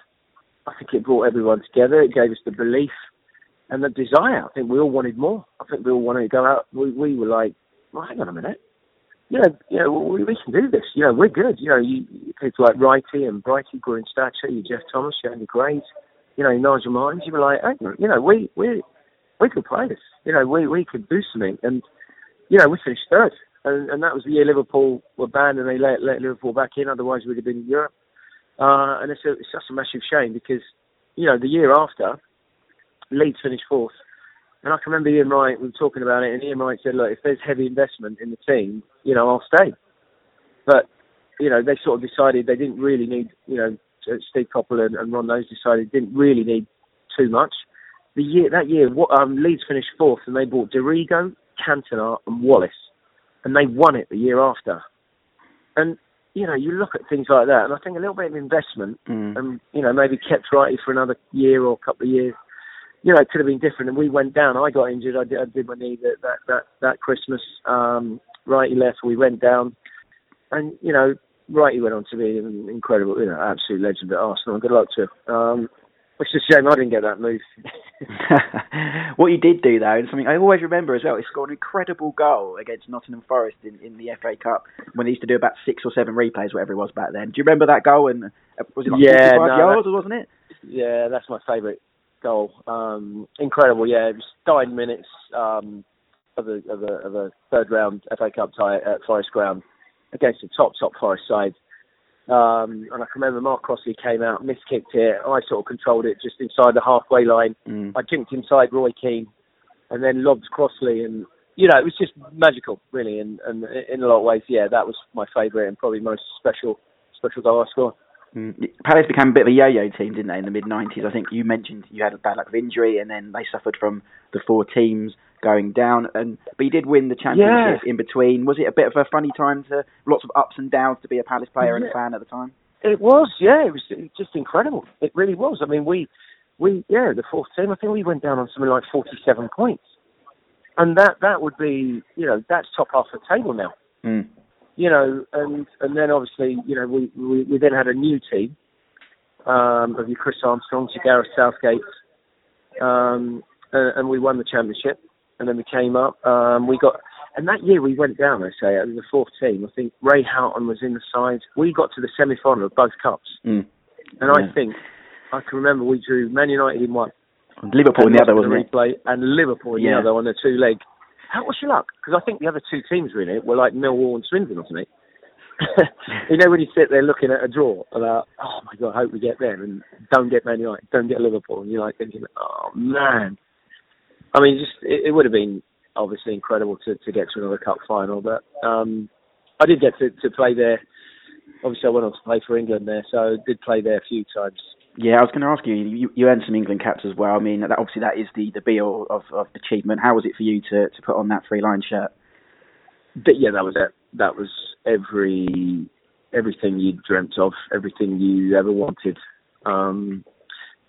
I think it brought everyone together. It gave us the belief and the desire. I think we all wanted more. I think we all wanted to go out. We we were like, well, hang on a minute. You know, you know we, we can do this. You know, we're good. You know, you, people like Wrighty and Brighty grew in stature. You Jeff Thomas, you Andy Graves, you know, Nigel Mines. You were like, hey, you know, we we we could play this. You know, we we could do something. And you know, we finished third. And, and that was the year Liverpool were banned and they let, let Liverpool back in. Otherwise, we'd have been in Europe. Uh, and it's, a, it's such a massive shame because, you know, the year after, Leeds finished fourth. And I can remember Ian Wright, we were talking about it, and Ian Wright said, look, if there's heavy investment in the team, you know, I'll stay. But, you know, they sort of decided they didn't really need, you know, Steve Coppell and, and Ron Nose decided didn't really need too much. The year That year, um, Leeds finished fourth and they bought Dirigo, Cantona and Wallace. And they won it the year after. And, you know, you look at things like that, and I think a little bit of investment, mm. and, you know, maybe kept Wrighty for another year or a couple of years, you know, it could have been different. And we went down. I got injured. I did, I did my knee that, that, that, that Christmas. Um, Wrighty left. We went down. And, you know, Wrighty went on to be an incredible, you know, absolute legend at Arsenal. Good luck to him. Um, Which is a shame I didn't get that move. What you did do, though, and something I always remember as well, he scored an incredible goal against Nottingham Forest in, in the F A Cup when they used to do about six or seven replays, whatever it was back then. Do you remember that goal? And was it like yeah, fifty-five no, yards, or wasn't it? Yeah, that's my favourite goal. Um, incredible, yeah. It was nine minutes um, of a, of a, of a third-round F A Cup tie at Forest Ground against the top, top Forest side. Um, and I can remember Mark Crossley came out, miskicked it. I sort of controlled it just inside the halfway line. Mm. I jumped inside Roy Keane and then lobbed Crossley. And, you know, it was just magical, really. And, and in a lot of ways, yeah, that was my favourite and probably most special special goal I scored. Mm. Palace became a bit of a yo-yo team, didn't they, in the mid-nineties? I think you mentioned you had a bad luck of injury and then they suffered from the four teams going down. And But you did win the championship yeah. in between. Was it a bit of a funny time, to lots of ups and downs to be a Palace player yeah. and a fan at the time? It was, yeah. It was just incredible. It really was. I mean, we, we yeah, the fourth team, I think we went down on something like forty-seven points. And that, that would be, you know, that's top half the table now. Mm. You know, and and then obviously, you know, we, we, we then had a new team um, of your Chris Armstrongs, your Gareth Southgates, um, and, and we won the championship. And then we came up. Um, we got, and that year we went down. I say, as the fourth team. I think Ray Houghton was in the side. We got to the semi-final of both cups, mm. and yeah. I think I can remember we drew Man United in one, and Liverpool and in the other, wasn't replay, it? And Liverpool in yeah. the other on the two leg. How was your luck? Because I think the other two teams were in it were like Millwall and Swindon, wasn't it? You know, when you sit there looking at a draw about, oh my god, I hope we get there and don't get Man United, don't get Liverpool, and you're like thinking, oh man. I mean, just it, it would have been obviously incredible to, to get to another cup final, but um, I did get to, to play there. Obviously, I went on to play for England there, so I did play there a few times. Yeah, I was going to ask you, you, you earned some England caps as well. I mean, that, obviously that is the, the be-all of, of achievement. How was it for you to, to put on that three-line shirt? But yeah, that was it. That was every everything you dreamt of, everything you ever wanted. Um,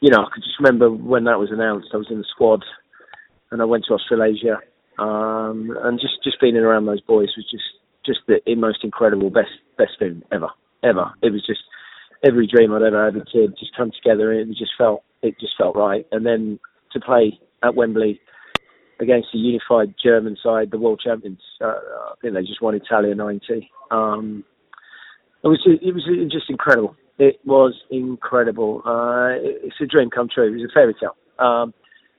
you know, I could just remember when that was announced, I was in the squad. And I went to Australasia, um, and just, just being around those boys was just, just the most incredible, best best thing ever, ever. It was just every dream I'd ever had as a kid just come together, and it just felt it just felt right. And then to play at Wembley against the unified German side, the world champions, uh, I think they just won Italia ninety. Um, it was it was just incredible. It was incredible. Uh, it's a dream come true. It was a fairy tale. Um,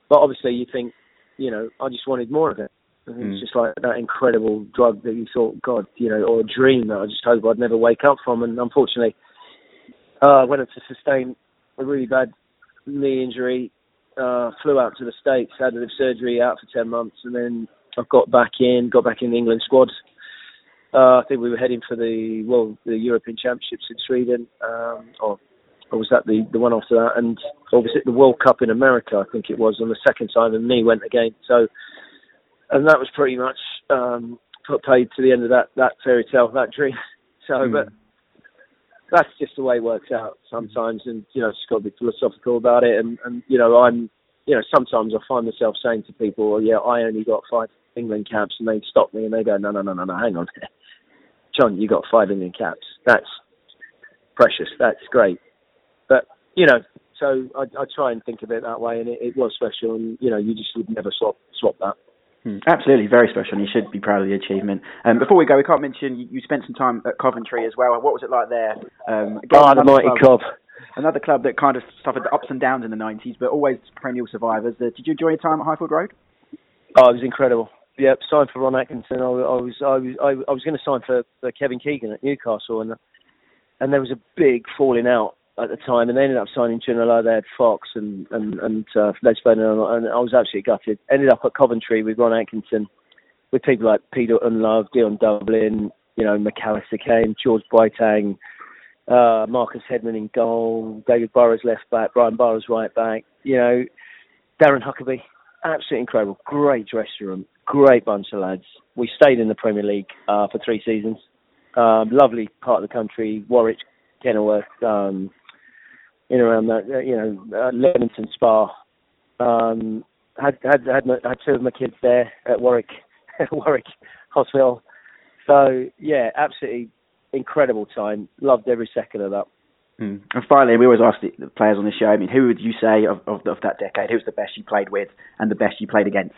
but obviously, you think. You know, I just wanted more of it. And it's mm. just like that incredible drug that you thought, God, you know, or a dream that I just hoped I'd never wake up from. And unfortunately, uh, I went on to sustain a really bad knee injury, uh, flew out to the States, had a surgery, out for ten months. And then I got back in, got back in the England squad. Uh, I think we were heading for the, well, the European Championships in Sweden. Um, or, or was that the, the one after that? And obviously the World Cup in America, I think it was, on the second side, and me went again. So, and that was pretty much um, put paid to the end of that, that fairy tale, that dream. So, mm. but that's just the way it works out sometimes. And, you know, it's got to be philosophical about it. And, and, you know, I'm, you know, sometimes I find myself saying to people, well, yeah, I only got five England caps, and they stop me and they go, no, no, no, no, no, hang on. John, you got five England caps. That's precious. That's great. But, you know, so I, I try and think of it that way, and it, it was special, and, you know, you just would never swap swap that. Hmm. Absolutely, very special, and you should be proud of the achievement. Um, before we go, we can't mention you, you spent some time at Coventry as well. What was it like there? Um, oh, the mighty club. Another club that kind of suffered the ups and downs in the nineties, but always perennial survivors. Uh, did you enjoy your time at Highfield Road? Oh, it was incredible. Yeah, signed for Ron Atkinson. I, I was I was I, I was going to sign for, for Kevin Keegan at Newcastle, and and there was a big falling out at the time, and they ended up signing Ginola. They had Fox and and and uh, Les Bowden, and I was absolutely gutted. Ended up at Coventry with Ron Atkinson, with people like Peter Unlove, Dion Dublin, you know, McAllister Kane, George Boitang, uh, Marcus Headman in goal, David Burrows left back, Brian Burrows right back, you know, Darren Huckabee. Absolutely incredible. Great dressing room. Great bunch of lads. We stayed in the Premier League uh, for three seasons. Um, lovely part of the country. Warwick, Kenilworth, um, in around that, you know, uh, Leamington Spa. Um, had, had had had two of my kids there at Warwick, Warwick Hospital. So, yeah, absolutely incredible time. Loved every second of that. Mm. And finally, we always ask the players on the show, I mean, who would you say of, of, of that decade, who's the best you played with and the best you played against?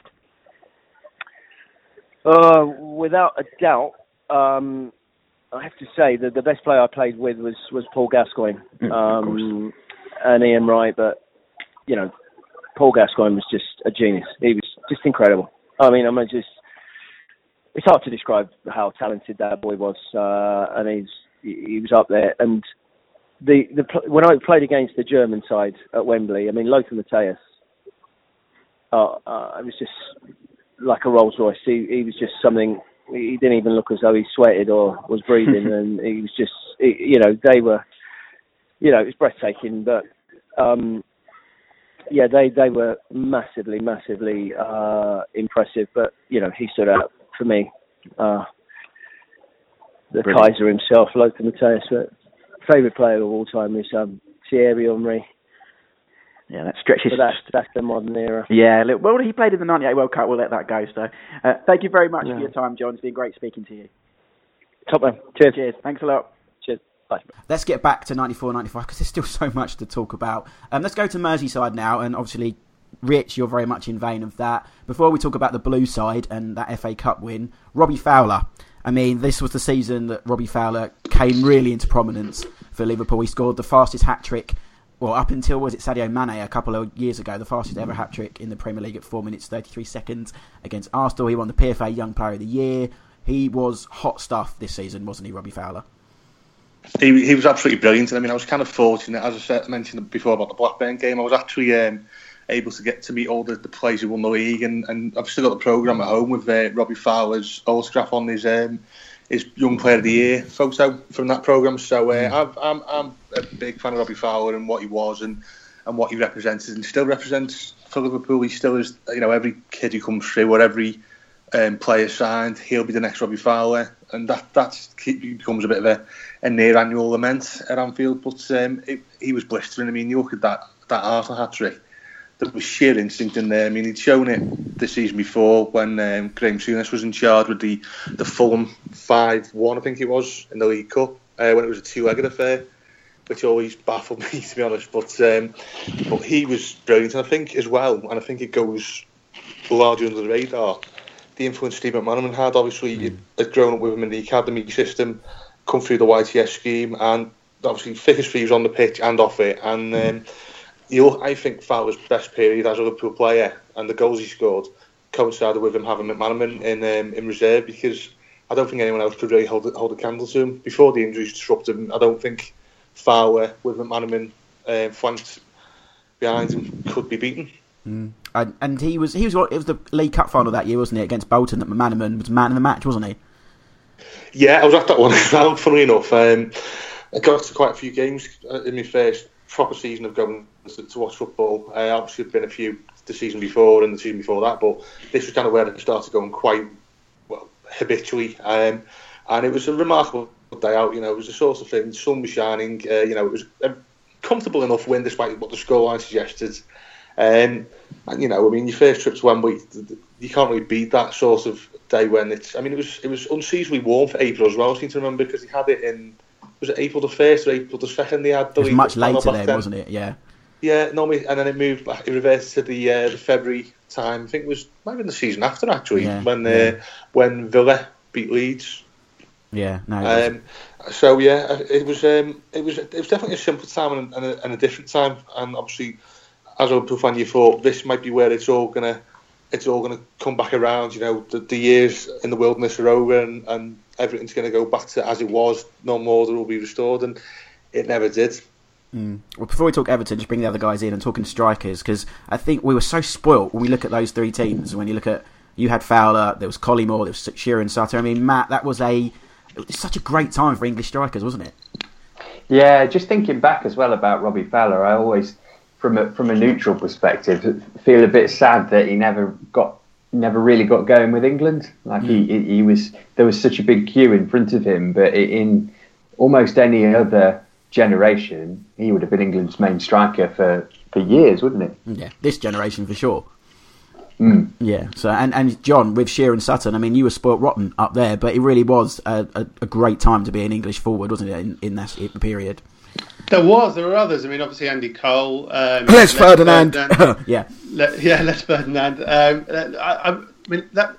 Uh, without a doubt, um, I have to say that the best player I played with was, was Paul Gascoigne, mm, um, and Ian Wright, but, you know, Paul Gascoigne was just a genius. He was just incredible. I mean, I'm mean, just, it's hard to describe how talented that boy was, uh, and he's, he was up there, and The, the when I played against the German side at Wembley, I mean, Lothar Matthäus, uh, uh, it was just like a Rolls Royce. He, he was just something, he didn't even look as though he sweated or was breathing. And he was just, he, you know, they were, you know, it was breathtaking. But, um, yeah, they, they were massively, massively uh, impressive. But, you know, he stood out for me. Uh, the Brilliant. Kaiser himself, Lothar Matthäus, but favourite player of all time is um, Thierry Henry. Yeah, that stretches. So that's, that's the modern era. Yeah, well, he played in the ninety-eight World Cup. We'll let that go. So, uh, thank you very much yeah. for your time, John. It's been great speaking to you. Top man. Cheers. Cheers. Thanks a lot. Cheers. Bye. Let's get back to ninety-four ninety-five because there's still so much to talk about. Um, let's go to Merseyside now, and obviously, Rich, you're very much in vein of that. Before we talk about the blue side and that F A Cup win, Robbie Fowler. I mean, this was the season that Robbie Fowler came really into prominence for Liverpool. He scored the fastest hat-trick, well, up until, was it Sadio Mane a couple of years ago, the fastest ever hat-trick in the Premier League at four minutes, thirty-three seconds against Arsenal. He won the P F A Young Player of the Year. He was hot stuff this season, wasn't he, Robbie Fowler? He, he was absolutely brilliant. And I mean, I was kind of fortunate, as I said, mentioned before about the Blackburn game, I was actually um, able to get to meet all the, the players who won the league, and, and I've still got the programme at home with uh, Robbie Fowler's autograph on his um, his Young Player of the Year photo from that programme. So uh, I've, I'm I'm a big fan of Robbie Fowler and what he was and, and what he represented and still represents for Liverpool. He still is, you know, every kid who comes through or every um, player signed, he'll be the next Robbie Fowler, and that that's, becomes a bit of a, a near annual lament at Anfield. But um, it, he was blistering. I mean, you look at that that Arsenal hat trick. There was sheer instinct in there. I mean, he'd shown it the season before when um, Graeme Souness was in charge with the, the Fulham five one, I think it was, in the League Cup, uh, when it was a two-legged affair, which always baffled me, to be honest. But um, but he was brilliant, and I think as well, and I think it goes largely under the radar, the influence Steve McManaman had. Obviously, mm. he'd grown up with him in the academy system, come through the Y T S scheme, and obviously thick as thieves on the pitch and off it, and... Mm. Um, You, I think Fowler's best period as a Liverpool player and the goals he scored coincided with him having McManaman in um, in reserve, because I don't think anyone else could really hold hold a candle to him before the injuries disrupted him. I don't think Fowler with McManaman uh, flanked behind him could be beaten. Mm. And, and he was he was it was the League Cup final that year, wasn't it, against Bolton, that McManaman was man of the match, wasn't he? Yeah, I was at that one. Funnily enough, um, I got to quite a few games in my first proper season of going to, to watch football. Uh, obviously, there've been a few the season before and the season before that, but this was kind of where I started going quite well habitually, um, and it was a remarkable day out. You know, it was the sort of thing. The sun was shining. Uh, you know, it was a comfortable enough win despite what the scoreline suggested. Um, and you know, I mean, your first trip to Wembley, you can't really beat that sort of day when it's. I mean, it was it was unseasonably warm for April as well. I seem to remember because they had it in. Was it April the first or April the second? They had the. It was much later then, wasn't it? Yeah. Yeah, normally, and then it moved back. It reversed to the uh, the February time. I think it was might have been the season after actually yeah, when uh, yeah. when Villa beat Leeds. Yeah. No. Um, so yeah, it was um, it was it was definitely a simple time and, and, a, and a different time. And obviously, as a Liverpool fan, you thought this might be where it's all gonna it's all gonna come back around. You know, the, the years in the wilderness are over, and, and everything's gonna go back to as it was. Normal order will be restored, and it never did. Mm. Well, before we talk Everton, just bring the other guys in and talking strikers, because I think we were so spoilt when we look at those three teams. When you look at, you had Fowler, there was Collymore, there was Shearer and Sutter. I mean, Matt, that was a it was such a great time for English strikers, wasn't it? Yeah, just thinking back as well about Robbie Fowler, I always, from a from a neutral perspective, feel a bit sad that he never got never really got going with England. Like mm. he he was there was such a big queue in front of him, but in almost any other generation, he would have been England's main striker for, for years, wouldn't it? Yeah, this generation for sure. Mm. Yeah. So and, and John, with Shearer and Sutton, I mean, you were spoilt rotten up there, but it really was a, a, a great time to be an English forward, wasn't it? In, in that period, there was there were others. I mean, obviously Andy Cole, um, Les Ferdinand, Ferdinand. yeah, Le, yeah, Les Ferdinand. Um, I, I mean that.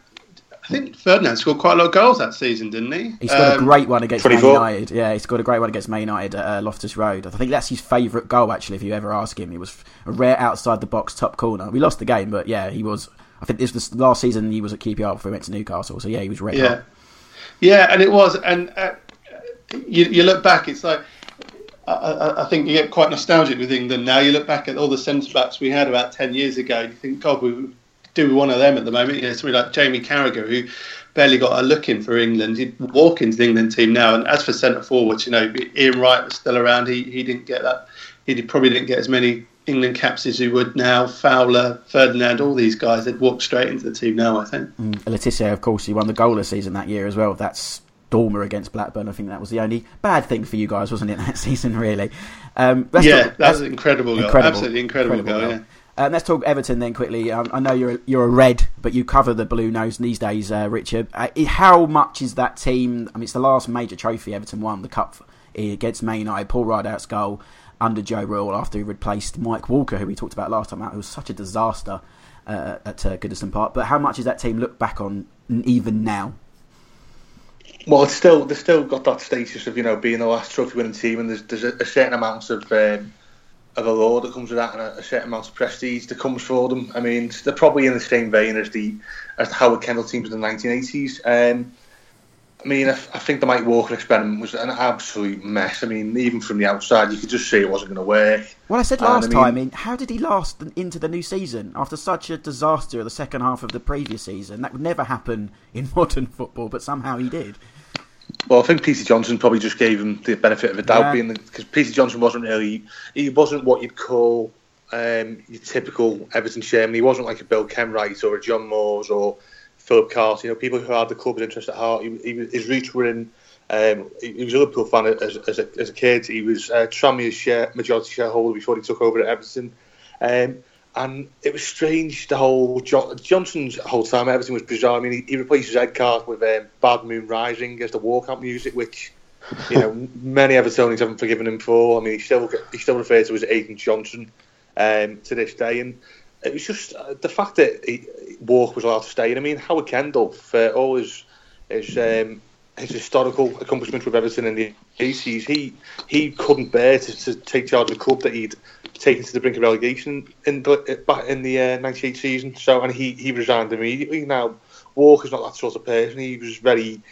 I think Ferdinand scored quite a lot of goals that season, didn't he? He scored um, a great one against Man United. Yeah, he scored a great one against Man United at uh, Loftus Road. I think that's his favourite goal, actually, if you ever ask him. It was a rare outside-the-box top corner. We lost the game, but yeah, he was... I think this was the last season he was at Q P R before he went to Newcastle, so yeah, he was red yeah. hot. Yeah, and it was. And uh, you, you look back, it's like... I, I, I think you get quite nostalgic with England now. You look back at all the centre-backs we had about ten years ago, and you think, God, we... do with one of them at the moment. You know, somebody like Jamie Carragher, who barely got a look in for England. He'd walk into the England team now. And as for centre forwards, you know, Ian Wright was still around. He he didn't get that. He did, probably didn't get as many England caps as he would now. Fowler, Ferdinand, all these guys, they'd walk straight into the team now, I think. Mm. Letizia, of course, he won the goalless season that year as well. That's Dormer against Blackburn. I think that was the only bad thing for you guys, wasn't it, that season, really? Um, that's yeah, not, that was an incredible goal. Incredible, absolutely incredible, incredible goal, goal, yeah. Um, let's talk Everton then quickly. Um, I know you're a, you're a red, but you cover the blue nose these days, uh, Richard. Uh, how much is that team? I mean, it's the last major trophy Everton won, the cup against Man United. Paul Rideout's goal under Joe Rule after he replaced Mike Walker, who we talked about last time out, who was such a disaster uh, at uh, Goodison Park. But how much is that team looked back on even now? Well, it's still they've still got that status of, you know, being the last trophy winning team, and there's there's a, a certain amount of. Um... of a law that comes with that, and a certain amount of prestige that comes for them. I mean, they're probably in the same vein as the as the Howard Kendall teams in the nineteen eighties. Um, I mean, I, I think the Mike Walker experiment was an absolute mess. I mean, even from the outside, you could just see it wasn't going to work. Well, I said last and, I mean, time, I mean, how did he last into the new season after such a disaster of the second half of the previous season? That would never happen in modern football, but somehow he did. Well, I think Peter Johnson probably just gave him the benefit of the doubt, yeah. being because Peter Johnson wasn't really, he wasn't what you'd call um, your typical Everton chairman. He wasn't like a Bill Kenwright or a John Moores or Philip Carter. You know, people who had the club's interest at heart. He, he, his roots were in. Um, he, he was a Liverpool fan as, as a as a kid. He was uh, Tranmere's share, majority shareholder before he took over at Everton, um, and it was strange. The whole jo- Johnson's whole time, everything was bizarre. I mean, he, he replaces Edgecast with um, Bad Moon Rising as the walkout music, which, you know, many Evertonians haven't forgiven him for. I mean, he still he still referred to as Agent Johnson um, to this day, and it was just uh, the fact that he, Walk was allowed to stay. And I mean, Howard Kendall, for all his his, um, his historical accomplishments with Everton in the eighties, he he couldn't bear to, to take charge of the club that he'd taken to the brink of relegation in the, back in the uh, ninety-eight season, so and he, he resigned immediately. Now, Walker's not that sort of person. He was very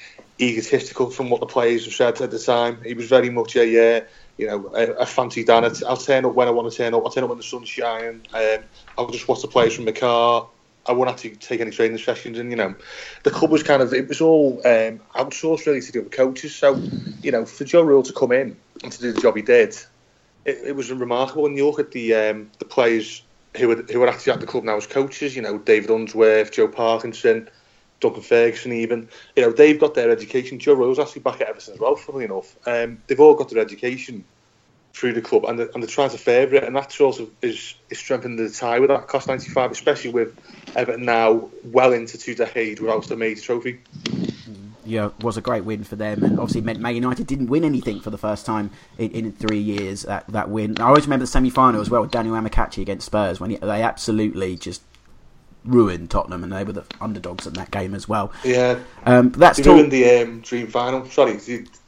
egotistical from what the players have said at the time. He was very much a uh, you know a, a fancy Dan. I'll turn up when I want to turn up. I'll turn up when the sun's shining. Um, I'll just watch the players from the car. I won't have to take any training sessions. And, you know, the club was kind of, it was all um, outsourced really to do with coaches. So, you know, for Joe Rule to come in and to do the job he did, It, it was remarkable. And you look at the um, the players who were who are actually at the club now as coaches. You know, David Unsworth, Joe Parkinson, Duncan Ferguson even, you know, they've got their education. Joe Royal's actually back at Everton as well, funnily enough. Um, they've all got their education through the club, and they're, and they're trying to favour it, and that sort of is, is strengthening the tie with that cost ninety-five, especially with Everton now well into two decades without a major trophy. Yeah, it was a great win for them, and obviously meant Man United didn't win anything for the first time in, in three years, that, that win. I always remember the semi-final as well with Daniel Amakachi against Spurs, when he, they absolutely just ruined Tottenham, and they were the underdogs in that game as well. Yeah, um, that's they ruined the um, dream final. Sorry,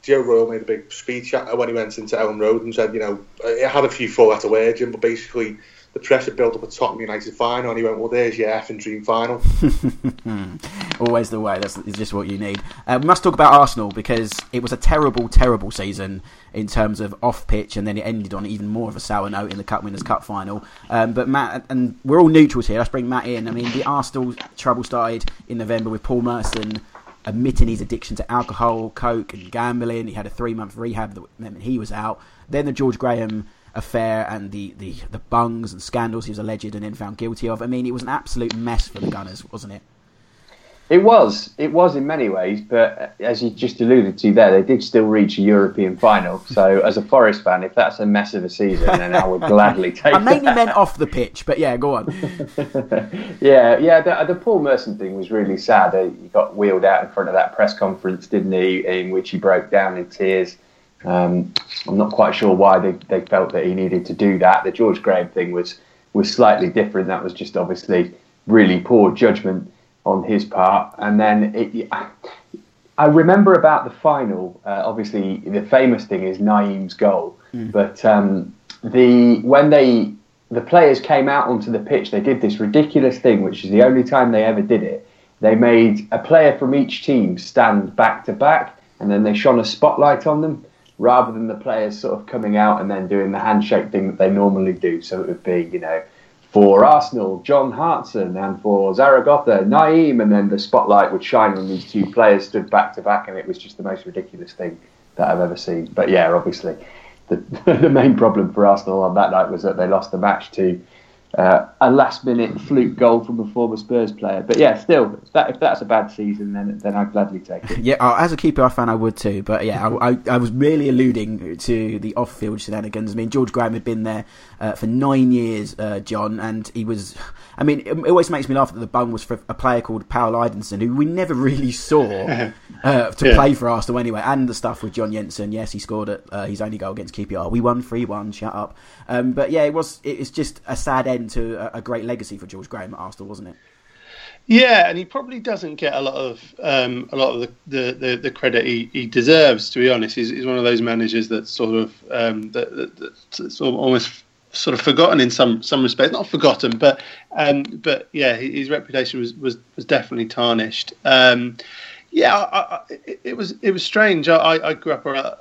Joe Royal made a big speech when he went into Elland Road and said, you know, it had a few four-letter words in, but basically the pressure built up a Tottenham United final, and he went, well, there's your effing dream final. Always the way. That's just what you need. Uh, we must talk about Arsenal, because it was a terrible, terrible season in terms of off-pitch, and then it ended on even more of a sour note in the Cup Winners' Cup final. Um, but Matt, and we're all neutrals here, let's bring Matt in. I mean, the Arsenal trouble started in November with Paul Merson admitting his addiction to alcohol, coke and gambling. He had a three-month rehab that meant he was out. Then the George Graham affair and the, the, the bungs and scandals he was alleged and then found guilty of. I mean, it was an absolute mess for the Gunners, wasn't it? It was. It was in many ways, but as you just alluded to there, they did still reach a European final. So as a Forest fan, if that's a mess of a season, then I would gladly take it. I mainly that. meant off the pitch, but yeah, go on. yeah, yeah. The, the Paul Merson thing was really sad. He got wheeled out in front of that press conference, didn't he, in which he broke down in tears. Um, I'm not quite sure why they, they felt that he needed to do that. The George Graham thing was, was slightly different. That was just obviously really poor judgment on his part. And then it, I remember about the final, uh, obviously the famous thing is Naeem's goal. Mm. But um, the when they the players came out onto the pitch, they did this ridiculous thing, which is the only time they ever did it. They made a player from each team stand back to back, and then they shone a spotlight on them, rather than the players sort of coming out and then doing the handshake thing that they normally do. So it would be, you know, for Arsenal, John Hartson, and for Zaragoza, Naeem, and then the spotlight would shine on these two players stood back to back, and it was just the most ridiculous thing that I've ever seen. But yeah, obviously, the, the main problem for Arsenal on that night was that they lost the match to uh, a last-minute fluke goal from a former Spurs player. But yeah, still, if, that, if that's a bad season, then then I'd gladly take it. Yeah, as a Q P R fan, I would too. But yeah, I, I, I was really alluding to the off-field shenanigans. I mean, George Graham had been there uh, for nine years, uh, John, and he was... I mean, it always makes me laugh that the bung was for a player called Powell Idenson, who we never really saw uh, to yeah. play for Arsenal anyway, and the stuff with John Jensen. Yes, he scored at, uh, his only goal against Q P R. We won three one, shut up. Um, but yeah, it was it's just a sad end to a, a great legacy for George Graham at Arsenal, wasn't it? Yeah, and he probably doesn't get a lot of um, a lot of the, the, the, the credit he, he deserves, to be honest. He's, he's one of those managers that sort of um, that, that, that sort of almost... sort of forgotten in some some respects, not forgotten, but um, but yeah, his, his reputation was, was, was definitely tarnished. Um, yeah, I, I, it was it was strange. I, I grew up around,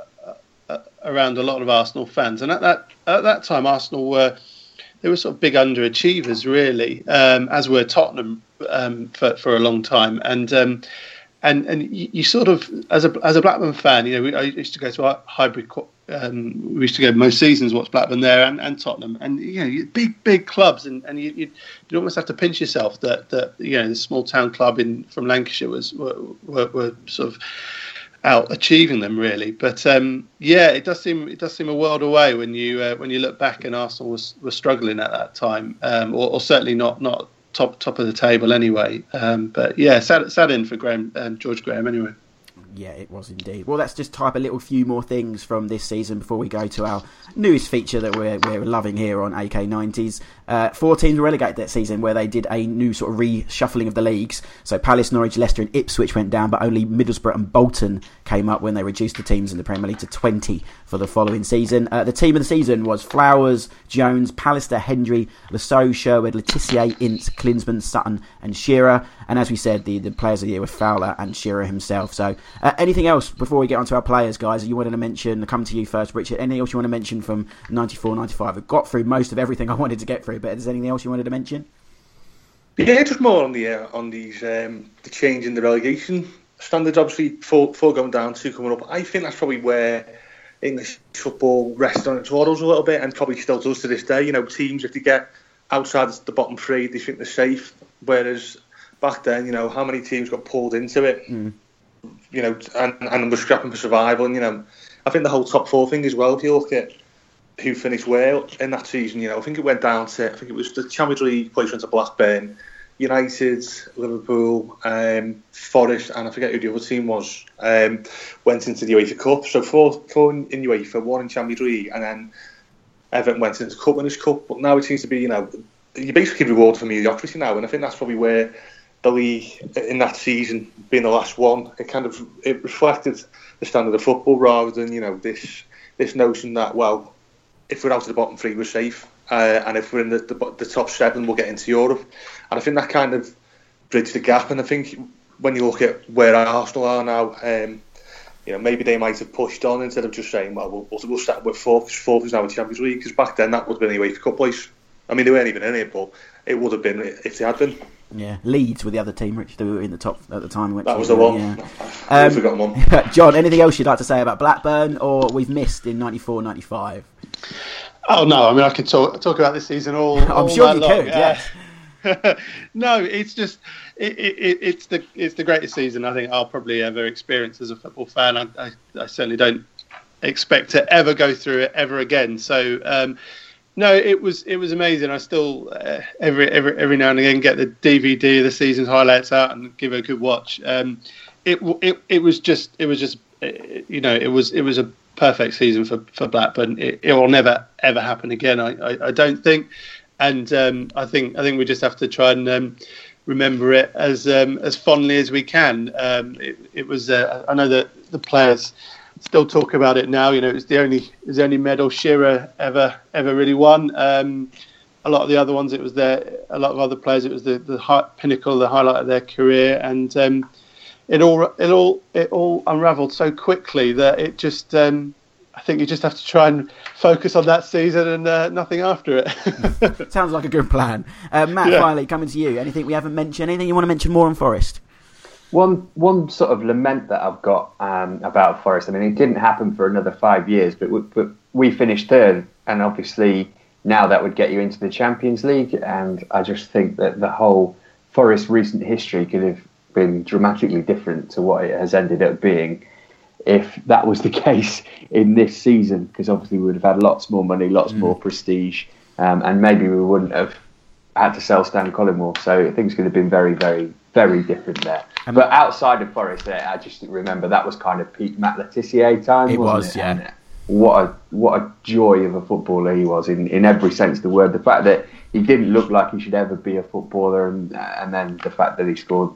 around a lot of Arsenal fans, and at that at that time, Arsenal were they were sort of big underachievers, really, um, as were Tottenham um, for for a long time, and. Um, And and you, you sort of, as a as a Blackburn fan, you know, we, I used to go to Highbury. Um, we used to go most seasons, watch Blackburn there and, and Tottenham, and you know, big big clubs, and and you you'd, you'd almost have to pinch yourself that that you know, the small town club in from Lancashire was were, were, were sort of out achieving them, really. But um, yeah, it does seem it does seem a world away when you uh, when you look back, and Arsenal was was struggling at that time, um, or, or certainly not not. Top top of the table anyway, um, but yeah, sad sad in for Graham, um, George Graham anyway. Yeah, it was indeed. Well, let's just type a little few more things from this season before we go to our newest feature that we're we're loving here on A K nineties. Uh, four teams were relegated that season, where they did a new sort of reshuffling of the leagues. So Palace, Norwich, Leicester and Ipswich went down, but only Middlesbrough and Bolton came up when they reduced the teams in the Premier League to twenty for the following season. Uh, the team of the season was Flowers, Jones, Pallister, Hendry, Lasso, Sherwood, Letitia, Ince, Klinsmann, Sutton and Shearer. And as we said, the, the players of the year were Fowler and Shearer himself. So Uh, anything else before we get on to our players, guys? You wanted to mention, come to you first, Richard. Anything else you want to mention from ninety-four ninety-five? I've got through most of everything I wanted to get through, but is there anything else you wanted to mention? Yeah, just more on the uh, on these um, the change in the relegation standards. Obviously, four, four going down, two coming up. I think that's probably where English football rests on its laurels a little bit, and probably still does to this day. You know, teams, if they get outside the bottom three, they think they're safe, whereas back then, you know, how many teams got pulled into it, mm. you know, and, and were scrapping for survival. And, you know, I think the whole top four thing as well, if you look at who finished where in that season, you know, I think it went down to, I think it was the Champions League place went to Blackburn, United, Liverpool, um, Forest, and I forget who the other team was, um, went into the UEFA Cup. So four, four in UEFA, one in Champions League, and then Everton went into the Cup Winners' Cup. But now it seems to be, you know, you're basically rewarded for mediocrity now, and I think that's probably where the league in that season, being the last one, it kind of it reflected the standard of football rather than, you know, this this notion that, well, if we're out of the bottom three, we're safe. Uh, and if we're in the, the the top seven, we'll get into Europe. And I think that kind of bridged the gap. And I think when you look at where Arsenal are now, um, you know, maybe they might have pushed on instead of just saying, well, we'll, we'll start with fourth. Fourth is now in Champions League. Because back then, that would have been the UEFA Cup place. I mean, they weren't even in it, but it would have been if they had been. Yeah, Leeds were the other team, Rich. They were in the top at the time. Which that was the one. Yeah. I've um, forgotten one. John, anything else you'd like to say about Blackburn or we've missed in ninety-four ninety-five? Oh, no, I mean, I can talk talk about this season all I'm all sure you long. Could, yeah. Uh, no, it's just, it, it, it's the it's the greatest season I think I'll probably ever experience as a football fan. I, I, I certainly don't expect to ever go through it ever again. So, um, no, it was it was amazing. I still, uh, every, every every now and again, get the D V D of the season's highlights out and give it a good watch. Um, it, it it was just, it was just, you know, it was it was a perfect season for, for Blackburn. It, it will never ever happen again, I, I, I don't think. And um, I think I think we just have to try and um, remember it as um, as fondly as we can. Um, it, it was. Uh, I know that the players still talk about it now. You know, it was the only it was the only medal Shearer ever ever really won. Um, a lot of the other ones, it was their. A lot of other players, it was the the high, pinnacle, the highlight of their career, and. Um, It all, it all, it all unravelled so quickly that it just. Um, I think you just have to try and focus on that season and uh, nothing after it. Sounds like a good plan, uh, Matt. Yeah. Finally, coming to you. Anything we haven't mentioned? Anything you want to mention more on Forest? One, one sort of lament that I've got um, about Forest. I mean, it didn't happen for another five years, but we, but we finished third, and obviously now that would get you into the Champions League. And I just think that the whole Forest recent history could have. Been dramatically different to what it has ended up being if that was the case in this season, because obviously we would have had lots more money, lots mm. more prestige, um, and maybe we wouldn't have had to sell Stan Collymore, so things could have been very, very, very different there. Um, but outside of Forest there, I just remember that was kind of peak Matt Letizia time, it wasn't was, it? Yeah. And what a, what a joy of a footballer he was in, in every sense of the word. The fact that he didn't look like he should ever be a footballer, and, and then the fact that he scored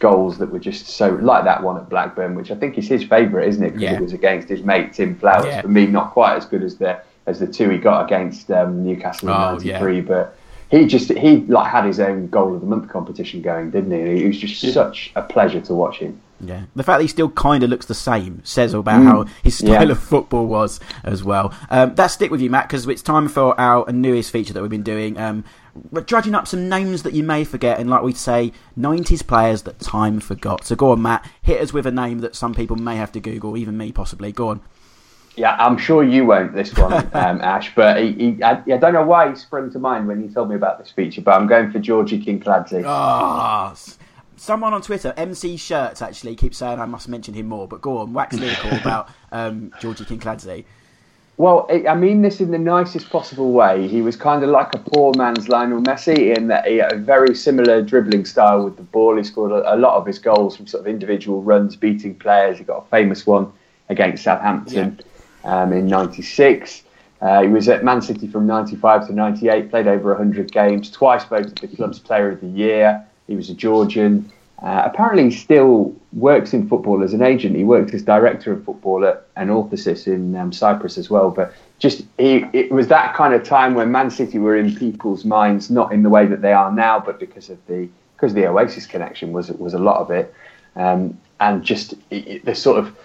goals that were just so, like that one at Blackburn, which I think is his favourite, isn't it? Because yeah. it was against his mate Tim Flowers. Yeah. For me, not quite as good as the as the two he got against um, Newcastle in ninety-three. Oh, yeah. But he just he like had his own goal of the month competition going, didn't he? And it was just yeah. such a pleasure to watch him. Yeah, the fact that he still kind of looks the same says about mm. how his style yeah. of football was as well. Um, that stick with you, Matt, because it's time for our newest feature that we've been doing. Um, we're dredging up some names that you may forget, and like we say, nineties players that time forgot. So go on, Matt, hit us with a name that some people may have to Google, even me possibly. Go on. Yeah, I'm sure you won't this one, um, Ash, but he, he, I, I don't know why he sprung to mind when you told me about this feature, but I'm going for Georgie Kinkladze. Ah, oh, someone on Twitter, M C Shirts, actually keeps saying I must mention him more, but go on, wax lyrical about um, Georgie Kinkladze. Well, I mean this in the nicest possible way. He was kind of like a poor man's Lionel Messi in that he had a very similar dribbling style with the ball. He scored a lot of his goals from sort of individual runs, beating players. He got a famous one against Southampton yeah. um, in ninety-six. Uh, he was at Man City from ninety-five to ninety-eight, played over one hundred games, twice voted the club's player of the year. He was a Georgian. Uh, apparently, he still works in football as an agent. He worked as director of football at an Orthosis in um, Cyprus as well. But just he, it was that kind of time when Man City were in people's minds, not in the way that they are now, but because of the because of the Oasis connection was was a lot of it, um, and just it, it, the sort of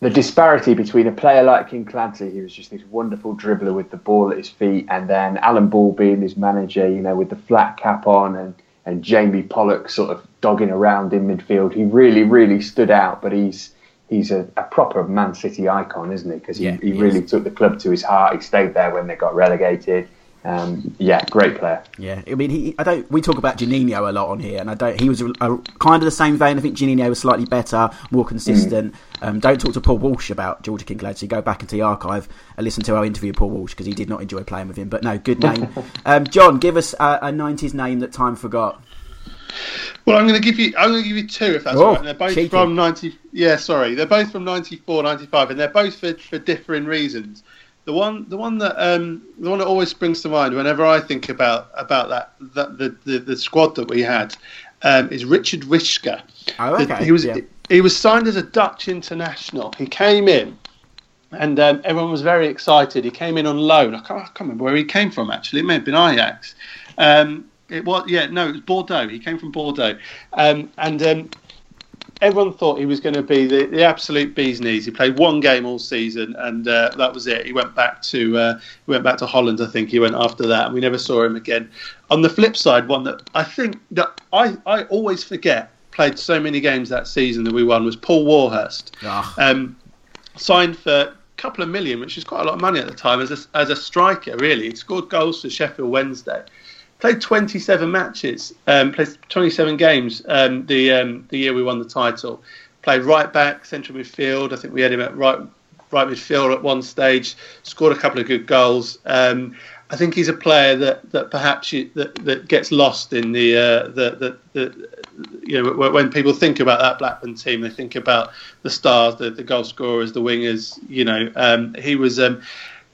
the disparity between a player like Kinkladze, who was just this wonderful dribbler with the ball at his feet, and then Alan Ball being his manager, you know, with the flat cap on and. And Jamie Pollock sort of dogging around in midfield. He really, really stood out, but he's he's a, a proper Man City icon, isn't he? Because he, yeah, he, he really took the club to his heart. He stayed there when they got relegated. Um, yeah, great player. Yeah, I mean, he, I don't. We talk about Janino a lot on here, and I don't. He was a, a, kind of the same vein. I think Janino was slightly better, more consistent. Mm. Um, don't talk to Paul Walsh about George Kinglade. So go back into the archive and listen to our interview with Paul Walsh, because he did not enjoy playing with him. But no, good name. um, John, give us a, a nineties name that time forgot. Well, I'm going to give you. I'm going to give you two, if that's oh, right. And they're both cheeky. From ninety. Yeah, sorry, they're both from ninety-four, ninety-five, and they're both for, for differing reasons. The one, the one that, um, the one that always springs to mind whenever I think about about that, that the, the the squad that we had, um, is Richard Witschka. Oh, okay. The, he was yeah. he was signed as a Dutch international. He came in, and um, everyone was very excited. He came in on loan. I can't, I can't remember where he came from. Actually, it may have been Ajax. Um, it was yeah, no, it was Bordeaux. He came from Bordeaux, um, and. Um, Everyone thought he was going to be the, the absolute bee's knees. He played one game all season, and uh, that was it. He went back to uh, he went back to Holland, I think. He went after that, and we never saw him again. On the flip side, one that I think that I, I always forget played so many games that season that we won was Paul Warhurst. Ah. Um, signed for a couple of million, which is quite a lot of money at the time, as a, as a striker, really. He scored goals for Sheffield Wednesday. Played twenty-seven matches, um, played twenty-seven games um, the um, the year we won the title. Played right back, central midfield. I think we had him at right right midfield at one stage. Scored a couple of good goals. Um, I think he's a player that that perhaps you, that that gets lost in the uh, the, the the you know when people think about that Blackburn team, they think about the stars, the, the goal scorers, the wingers. You know, um, he was. Um,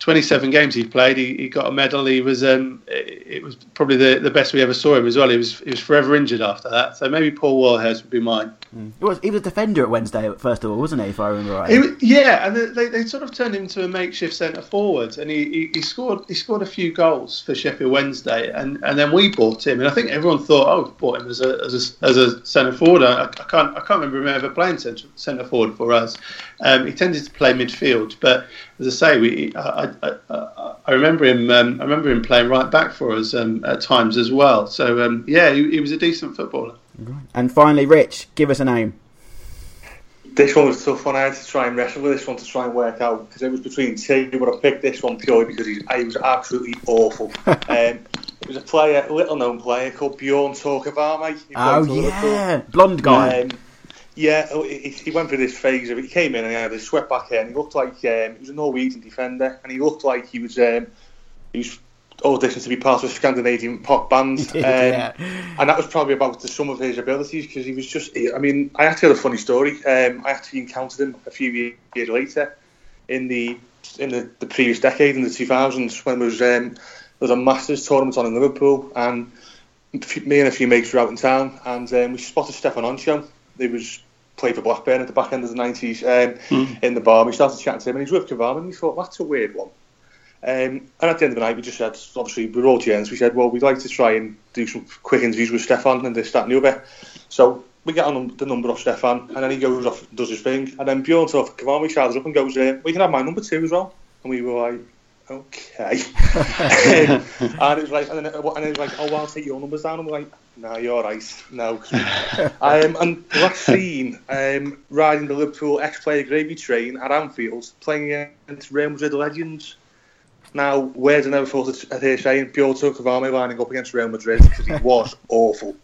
twenty-seven games he played. He, he got a medal. He was um, it, it was probably the, the best we ever saw him as well. He was he was forever injured after that. So maybe Paul Warhurst would be mine. Mm. It was he was a defender at Wednesday first of all, wasn't he? If I remember right. It, yeah, and they, they sort of turned him to a makeshift centre forward, and he, he, he scored he scored a few goals for Sheffield Wednesday, and, and then we bought him, and I think everyone thought, oh, we bought him as a as a, as a centre forward. I, I can't I can't remember him ever playing centre centre forward for us. Um, he tended to play midfield, but as I say, we I. I, I, I remember him. Um, I remember him playing right back for us um, at times as well. So um, yeah, he, he was a decent footballer. And finally, Rich, give us a name. This one was a tough one. I had to try and wrestle with this one to try and work out, because it was between two, but I picked this one purely because he, he was absolutely awful. um, it was a player, a little-known player called Bjorn Torkvarme. Oh yeah, blonde guy. Um, Yeah, he, he went through this phase of it. He came in and he had his sweat back hair, and he looked like um, he was a Norwegian defender, and he looked like he was um, he was auditioned to be part of a Scandinavian pop band, um, yeah. And that was probably about the sum of his abilities, because he was just. I mean, I actually had a funny story. Um, I actually encountered him a few years later in the in the, the previous decade, in the two thousands, when there was um, there was a Masters tournament on in Liverpool, and me and a few mates were out in town, and um, we spotted Stefan Oncho. He was played for Blackburn at the back end of the nineties um, mm. in the bar. We started chatting to him, and he was with Kavam, and we thought, that's a weird one. Um, and at the end of the night, we just said, obviously, we were all Germans. We said, well, we'd like to try and do some quick interviews with Stefan and this, that, and the other. So we get on the number off Stefan, and then he goes off and does his thing. And then Bjorn off Kavam, we shouts up and goes, uh, we can have my number two as well. And we were like, okay. um, and it was like, and then it was like, oh, well, I'll take your numbers down. And we're like, no, you're right. No. um, and last seen um, riding the Liverpool ex-player gravy train at Anfield, playing against Real Madrid legends. Now, where I never thought I'd hear saying Bjorn Torkvarme lining up against Real Madrid, because he was awful.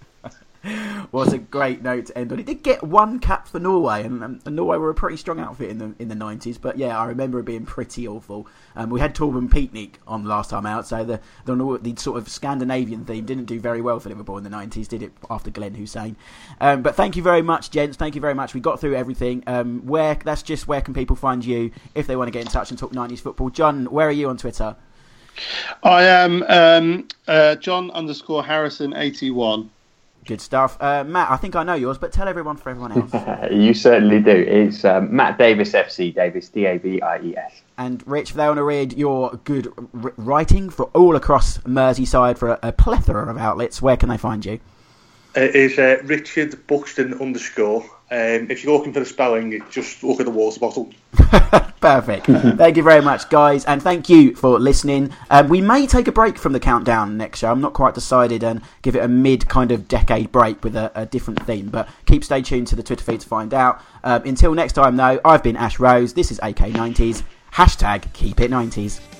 Was a great note to end on. It did get one cap for Norway, and, and Norway were a pretty strong outfit in the in the nineties. But yeah, I remember it being pretty awful. Um, we had Torben Pietnik on the last time out, so the, the the sort of Scandinavian theme didn't do very well for Liverpool in the nineties, did it? After Glenn Hussein. Um, but thank you very much, gents. Thank you very much. We got through everything. Um, where that's just where can people find you if they want to get in touch and talk nineties football? John, where are you on Twitter? I am um, uh, John underscore Harrison eighty one. Good stuff. Uh, Matt, I think I know yours, but tell everyone for everyone else. You certainly do. It's um, Matt Davis F C, Davis, D A V I E S. And Rich, if they want to read your good r- writing for all across Merseyside for a, a plethora of outlets, where can they find you? It is uh, Richard Buxton underscore. Um, if you're looking for the spelling, just look at the water bottle. Perfect. Thank you very much, guys, and thank you for listening. Um, we may take a break from the countdown next show. I'm not quite decided, and give it a mid kind of decade break with a, a different theme. But keep stay tuned to the Twitter feed to find out. Um, until next time, though, I've been Ash Rose. This is A K nineties. Hashtag keep it nineties.